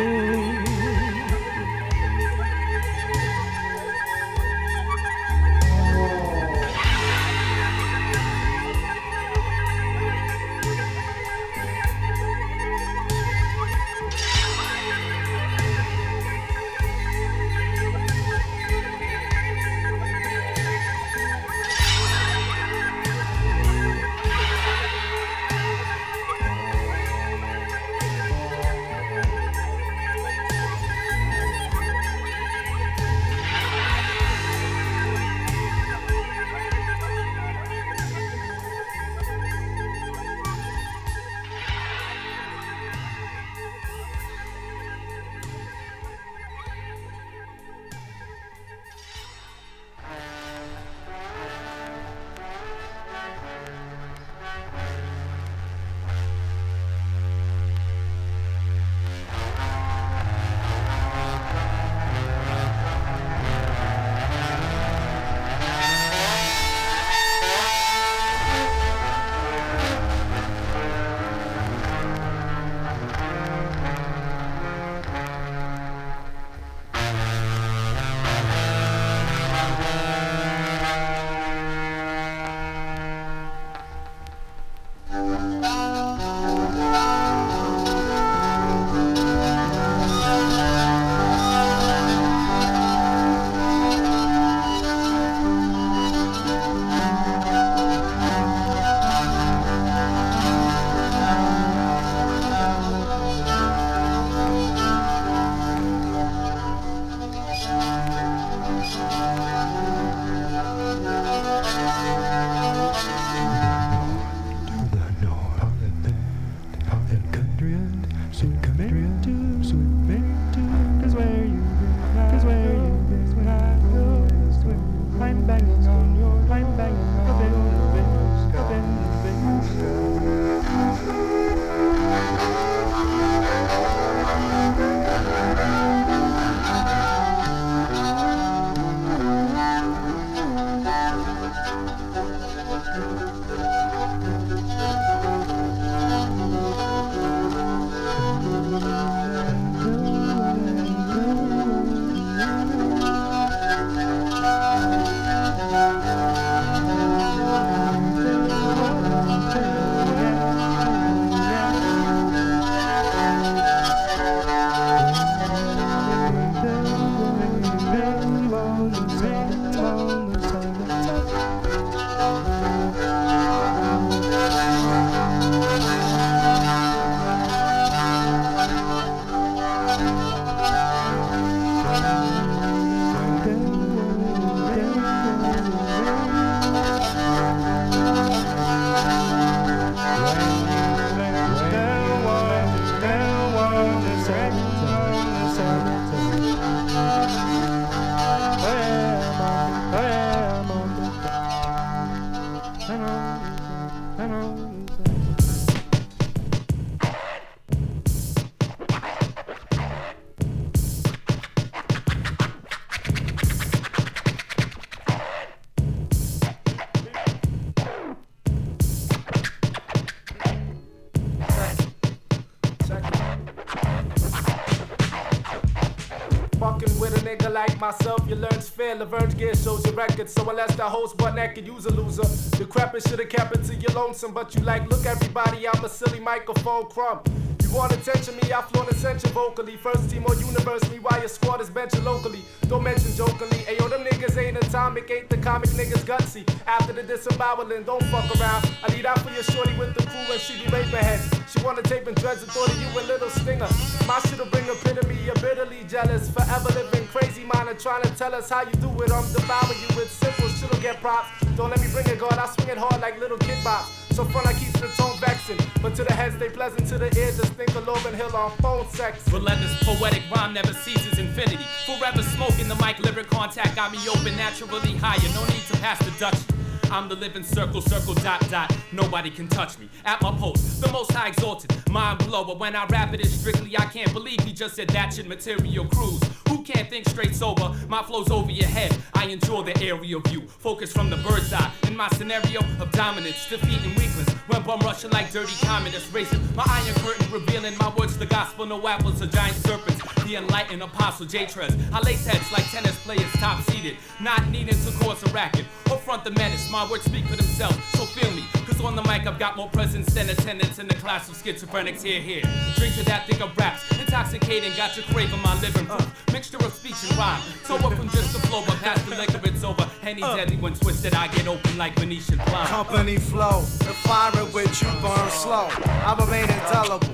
Like myself, you learn to fail, the verge gear shows your record. So unless the host butt naked, you's a loser. Decrepit should have kept it to your lonesome, but you like, look everybody, I'm a silly microphone crumb. You want attention, me, I flaunt attention vocally. First team or universe, me, while your squad is benching locally. Don't mention jokingly, ayo, them niggas ain't atomic, ain't the comic niggas gutsy. After the disemboweling, don't fuck around. I need out for your shorty with the crew and she be raping heads. She wanna tape and dreads and thought of you a little stinger. My shit'll bring epitome, you're bitterly jealous. Forever living crazy minor, trying to tell us how you do it. I'm devouring you with simple shit'll get props. Don't let me bring it, God, I swing it hard like little kid bops. So fun, I keep the tone vexing, but to the head stay pleasant, to the ear just think of Lauren Hill on phone sex. Relentless poetic rhyme never ceases infinity. Forever smoking the mic, lyric contact got me open, naturally higher, no need to pass the Dutchie. I'm the living circle, circle, dot, dot. Nobody can touch me. At my post, the most high exalted. Mind blow, but when I rap it, it's strictly I can't believe he just said that shit material cruise. Who can't think straight sober? My flow's over your head. I enjoy the aerial view. Focus from the bird's eye. In my scenario of dominance, defeat and weakness. When bum rushing like dirty communists, racing. My iron curtain revealing my words, the gospel. No apples or giant serpents. The enlightened apostle J-Trez. I lace heads like tennis players top seated. Not needing to cause a racket or front the menace. My words speak for themselves, so feel me. Cause on the mic I've got more presence than attendance in the class of schizophrenics. Here, here. Drink to that thing of raps. Intoxicating, got you craving my living proof. Mixture of speech and rhyme. So up from just the flow, but past the liquor it's over. Henny uh. deadly when twisted, I get open like Venetian blind. Company flow, the fire with you burn slow. I remain indelible.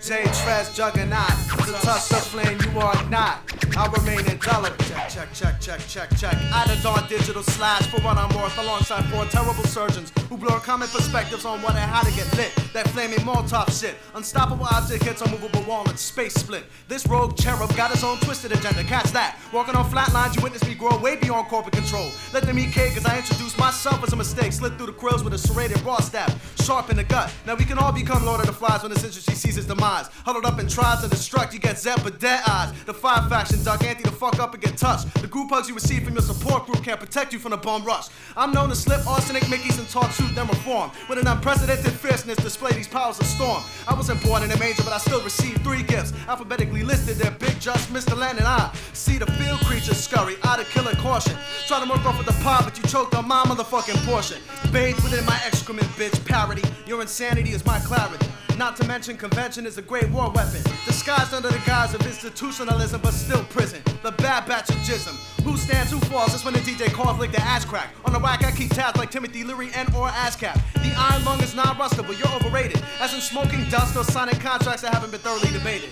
J Trash juggernaut. To touch the flame, you are not. I remain indelible. Check, check, check, check, check, check. I done dawn digital slash for what I'm worth alongside four terrible surgeons who blur common perspectives on what and how to get lit. That flaming Molotov shit. Unstoppable object hits a movable wall and space split. This rogue cherub got his own twisted agenda. Catch that. Walking on flat lines, you witness me grow way beyond corporate control. Let them eat cake as I introduced myself as a mistake. Slid through the grills with a serrated raw staff. Sharp in the gut. Now we can all become Lord of the Flies when this industry seizes the mind. Huddled up in tribes and destruct, you get zapped with dead eyes. The five factions duck anti to fuck up and get touched. The group hugs you receive from your support group can't protect you from the bum rush. I'm known to slip arsenic mickeys and talk suit them reform. With an unprecedented fierceness, display these powers of storm. I wasn't born in a manger, but I still received three gifts. Alphabetically listed, their big just Mister Land and I. See the field creatures scurry, out of killer caution. Try to work off with the pie, but you choked on my motherfucking portion. Bathed within my excrement, bitch, parody. Your insanity is my clarity. Not to mention convention is a great war weapon, disguised under the guise of institutionalism, but still prison. The bad batch of jism. Who stands, who falls? That's when the D J calls lick the ass crack. On the rack, I keep tabs like Timothy Leary and or ASCAP. The iron lung is non-rustable, you're overrated. As in smoking dust or signing contracts that haven't been thoroughly debated.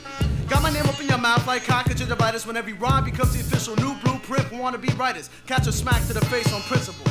Got my name up in your mouth like conjunctivitis when every rhyme becomes the official new blueprint for wannabe writers. Catch a smack to the face on principle.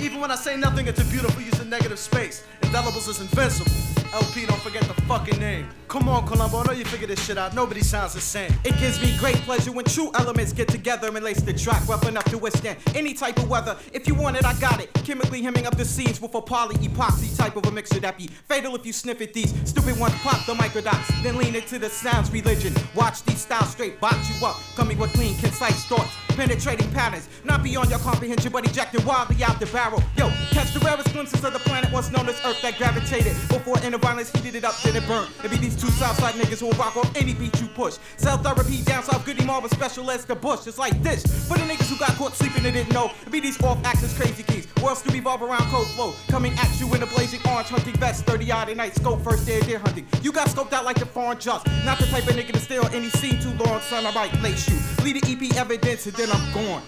Even when I say nothing, it's a beautiful use of negative space. Indelibles is invincible. L P, don't forget the fucking name. Come on, Columbo, I know you figure this shit out. Nobody sounds the same. It gives me great pleasure when true elements get together and lace the track rough enough to withstand any type of weather. If you want it, I got it. Chemically hemming up the seams with a poly-epoxy type of a mixture that be fatal if you sniff at these. Stupid ones pop the microdots, then lean into the sounds religion. Watch these styles straight box you up, coming with clean, concise thoughts. Penetrating patterns, not beyond your comprehension, but ejected wildly out the barrel. Yo, catch the rarest glimpses of the planet once known as Earth that gravitated. Before inner violence heated it up, then it burned. It be these two Southside niggas who'll rock on any beat you push. Cell therapy down south, Goody Marvel special as the bush. It's like this for the niggas who got caught sleeping and didn't know. It be these off axis crazy keys, worlds to revolve around cold flow. Coming at you in a blazing orange hunting vest, thirty odd at night, scope first day of deer hunting. You got scoped out like the foreign just. Not the type of nigga to stay on any scene too long, son. I might lace you. Lead the E P evidence and then I'm gone.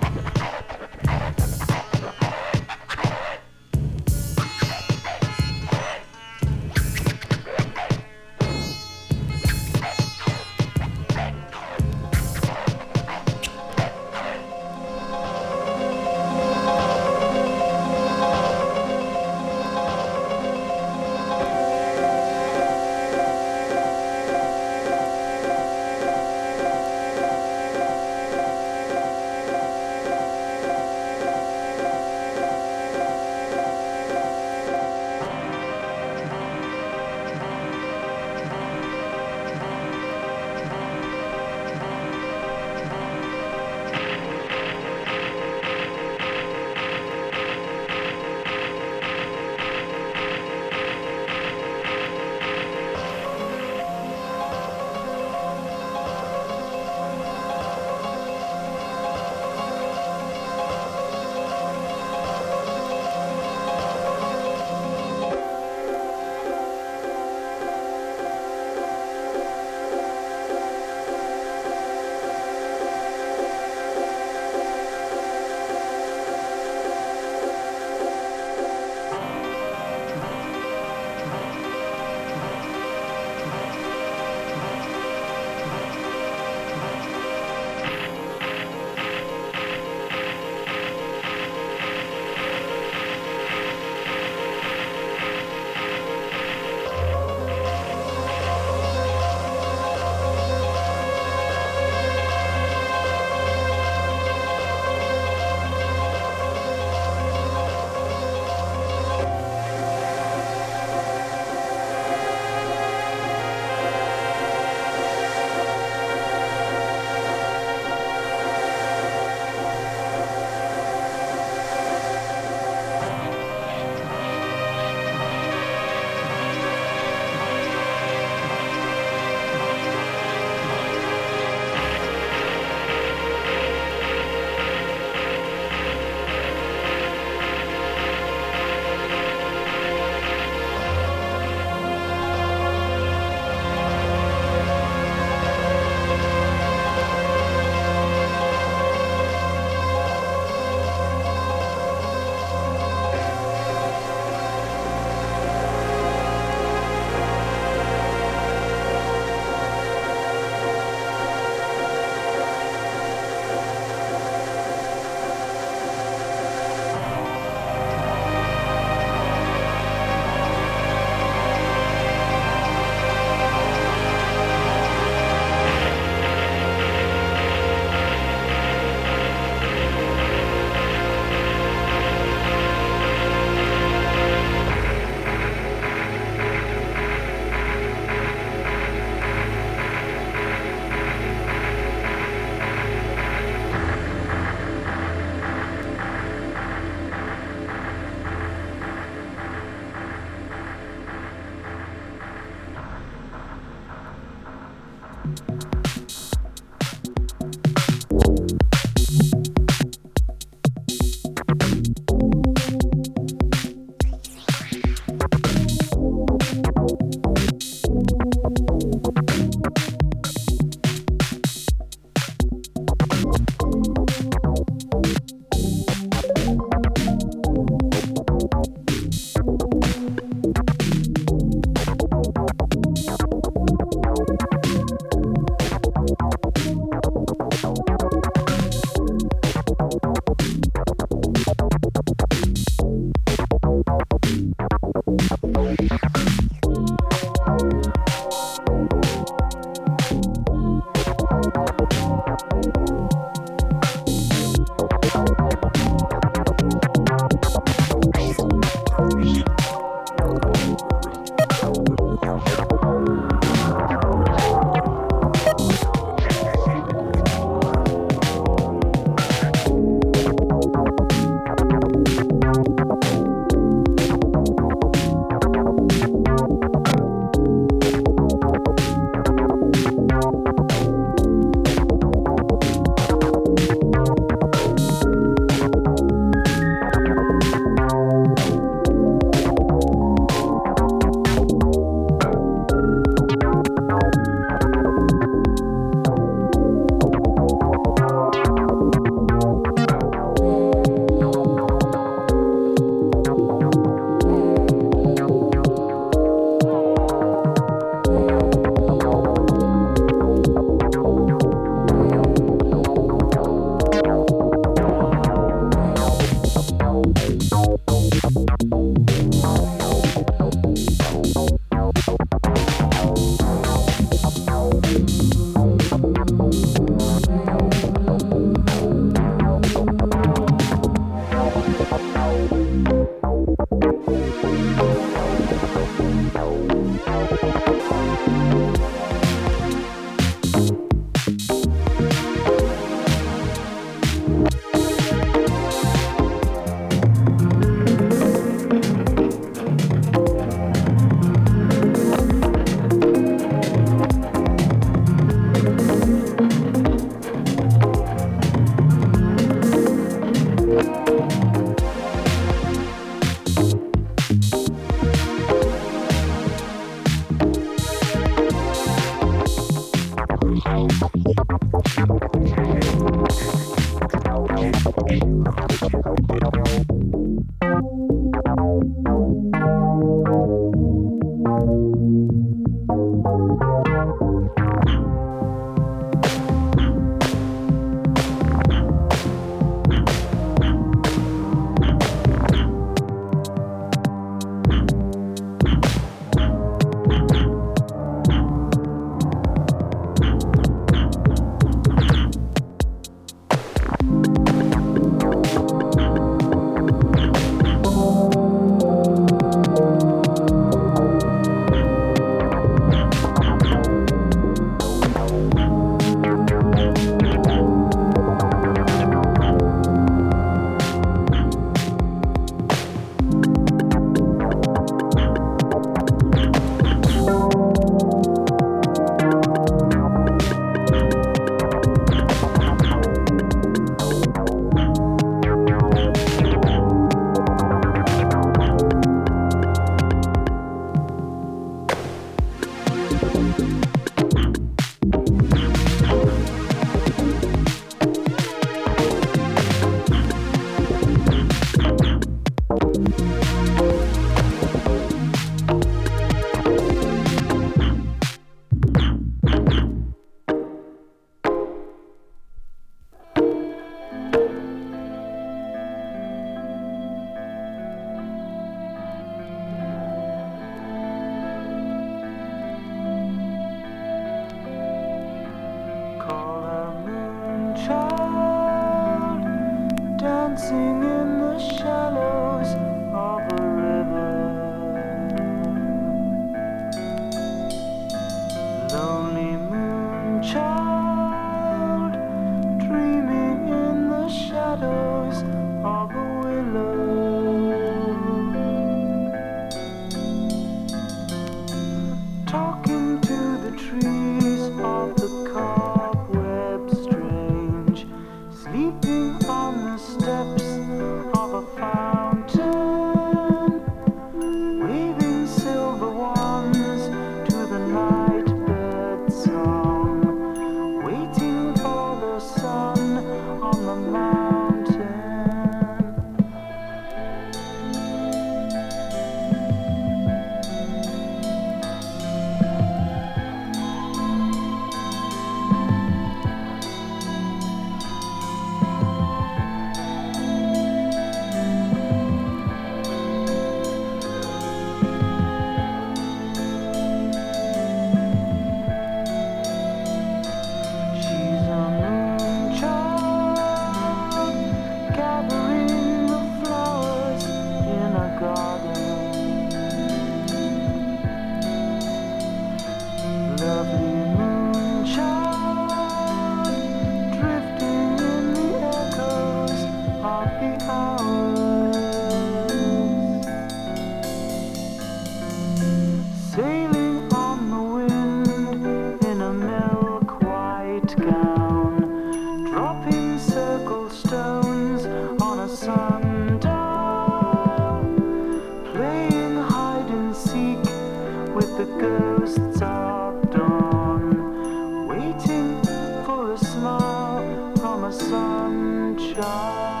my son child.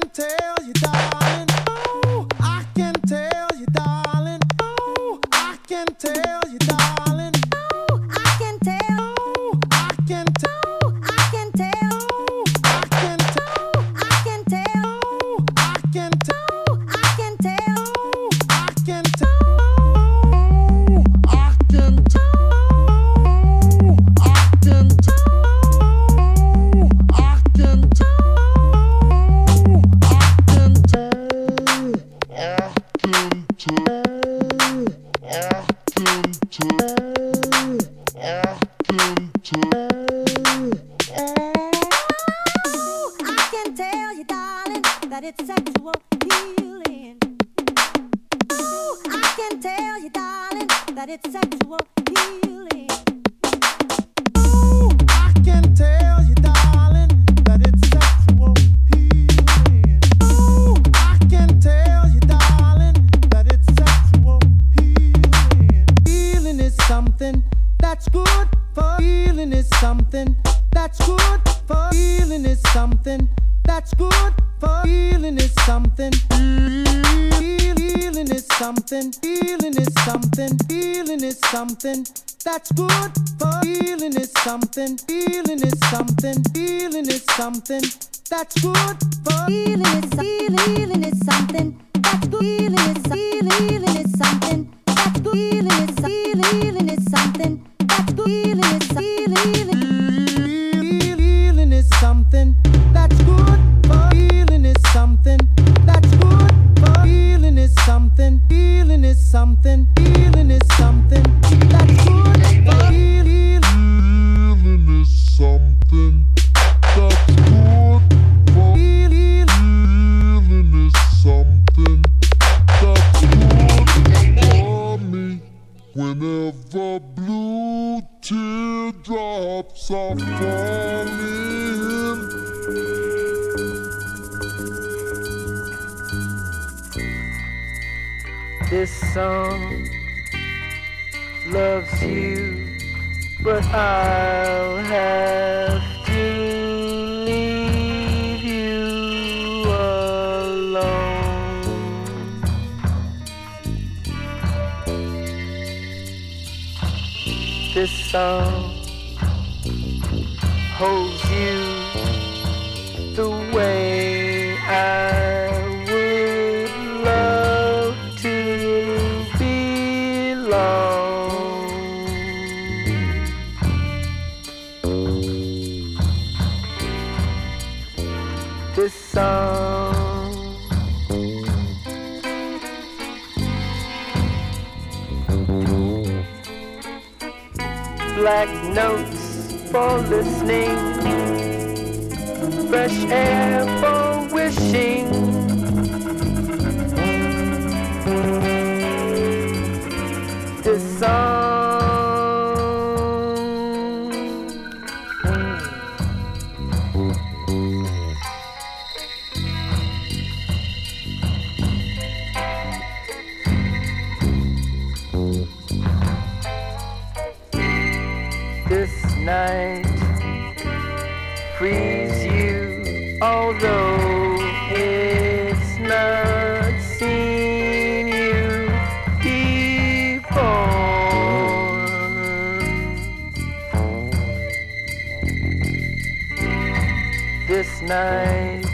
can tell you, darling. Oh, I can tell you, darling. Oh, I can tell you, darling. Oh, I can tell. Oh, I can tell. Oh, I can tell. Oh, I can tell. Oh, I can tell. Oh, I can tell. Oh, I can tell. Oh, I can tell. Oh, I can tell. Oh, I can tell. Oh, I can tell. Oh, I can tell you, darling, that it's sexual healing. Oh, I can tell you, darling, that it's sexual healing. Oh, I can tell you, darling, that it's sexual healing. Oh, I can tell you, darling, that it's sexual healing. Healing is something that's good for. Healing is something that's good for. Healing is something that's good for. Healing is something. Heal- Healing is something. Healing is something. Healing is something that's good for. Healing is something. Healing is something. Healing is something that's good for. Healing is healing. Healing is something that's good. Healing is healing. Healing is something that's good. Healing is healing. Healing is something that's good. Healing is healing. Healing is something that's good for. Healing is something that's good for. Healing is something. Healing is something. Healing is something that's good for. Healing is something that's good for. Healing is something that's good for me. Whenever blue teardrops are falling, this song loves you, but I'll have to leave you alone. This song holds you the way I. This song black notes for listening, fresh air for wishing, this song. Night frees you, although it's not seen you before. This night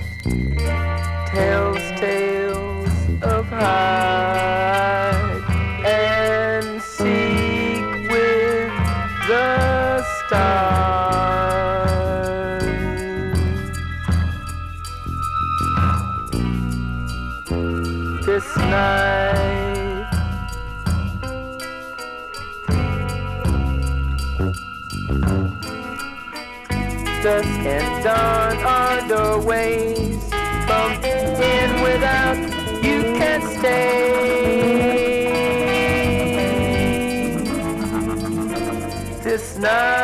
tells tales of hide and seek with the stars. This night dusk and dawn are the ways. From in without you can't stay. This night,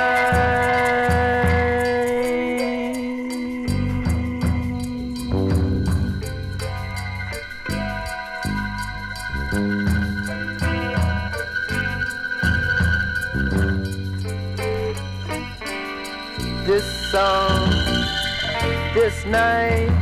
this song, this night.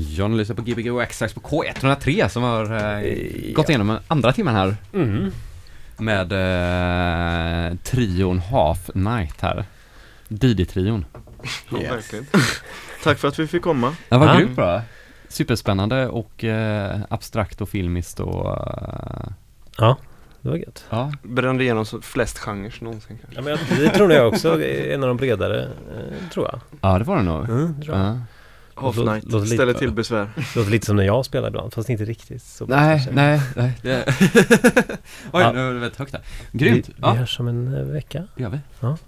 John lyssnar på G B G Wax Trax på K ett noll tre som har eh, gått igenom en andra timmen här. Mm. Med eh, trion Half Night här. Didi-trion. Ja, yes. Verkligen. Tack för att vi fick komma. Det var grymt bra. Superspännande och eh, abstrakt och filmiskt och... Eh, ja. Det var gött. Ja. Brände igenom så flest genres någonsin kanske. Ja, men jag, det tror jag också. En av de bredare, eh, tror jag. Ja, det var det nog. Mm, tror jag. Ja. Half Night, låt, låt ställer lite, till besvär. Låter lite som när jag spelar ibland, fast inte riktigt så. Nej, nej, nej. Oj, ja. Nu är det väldigt högt här. Grymt. Vi, vi ja. Hörs om en vecka. Det gör vi. Ja.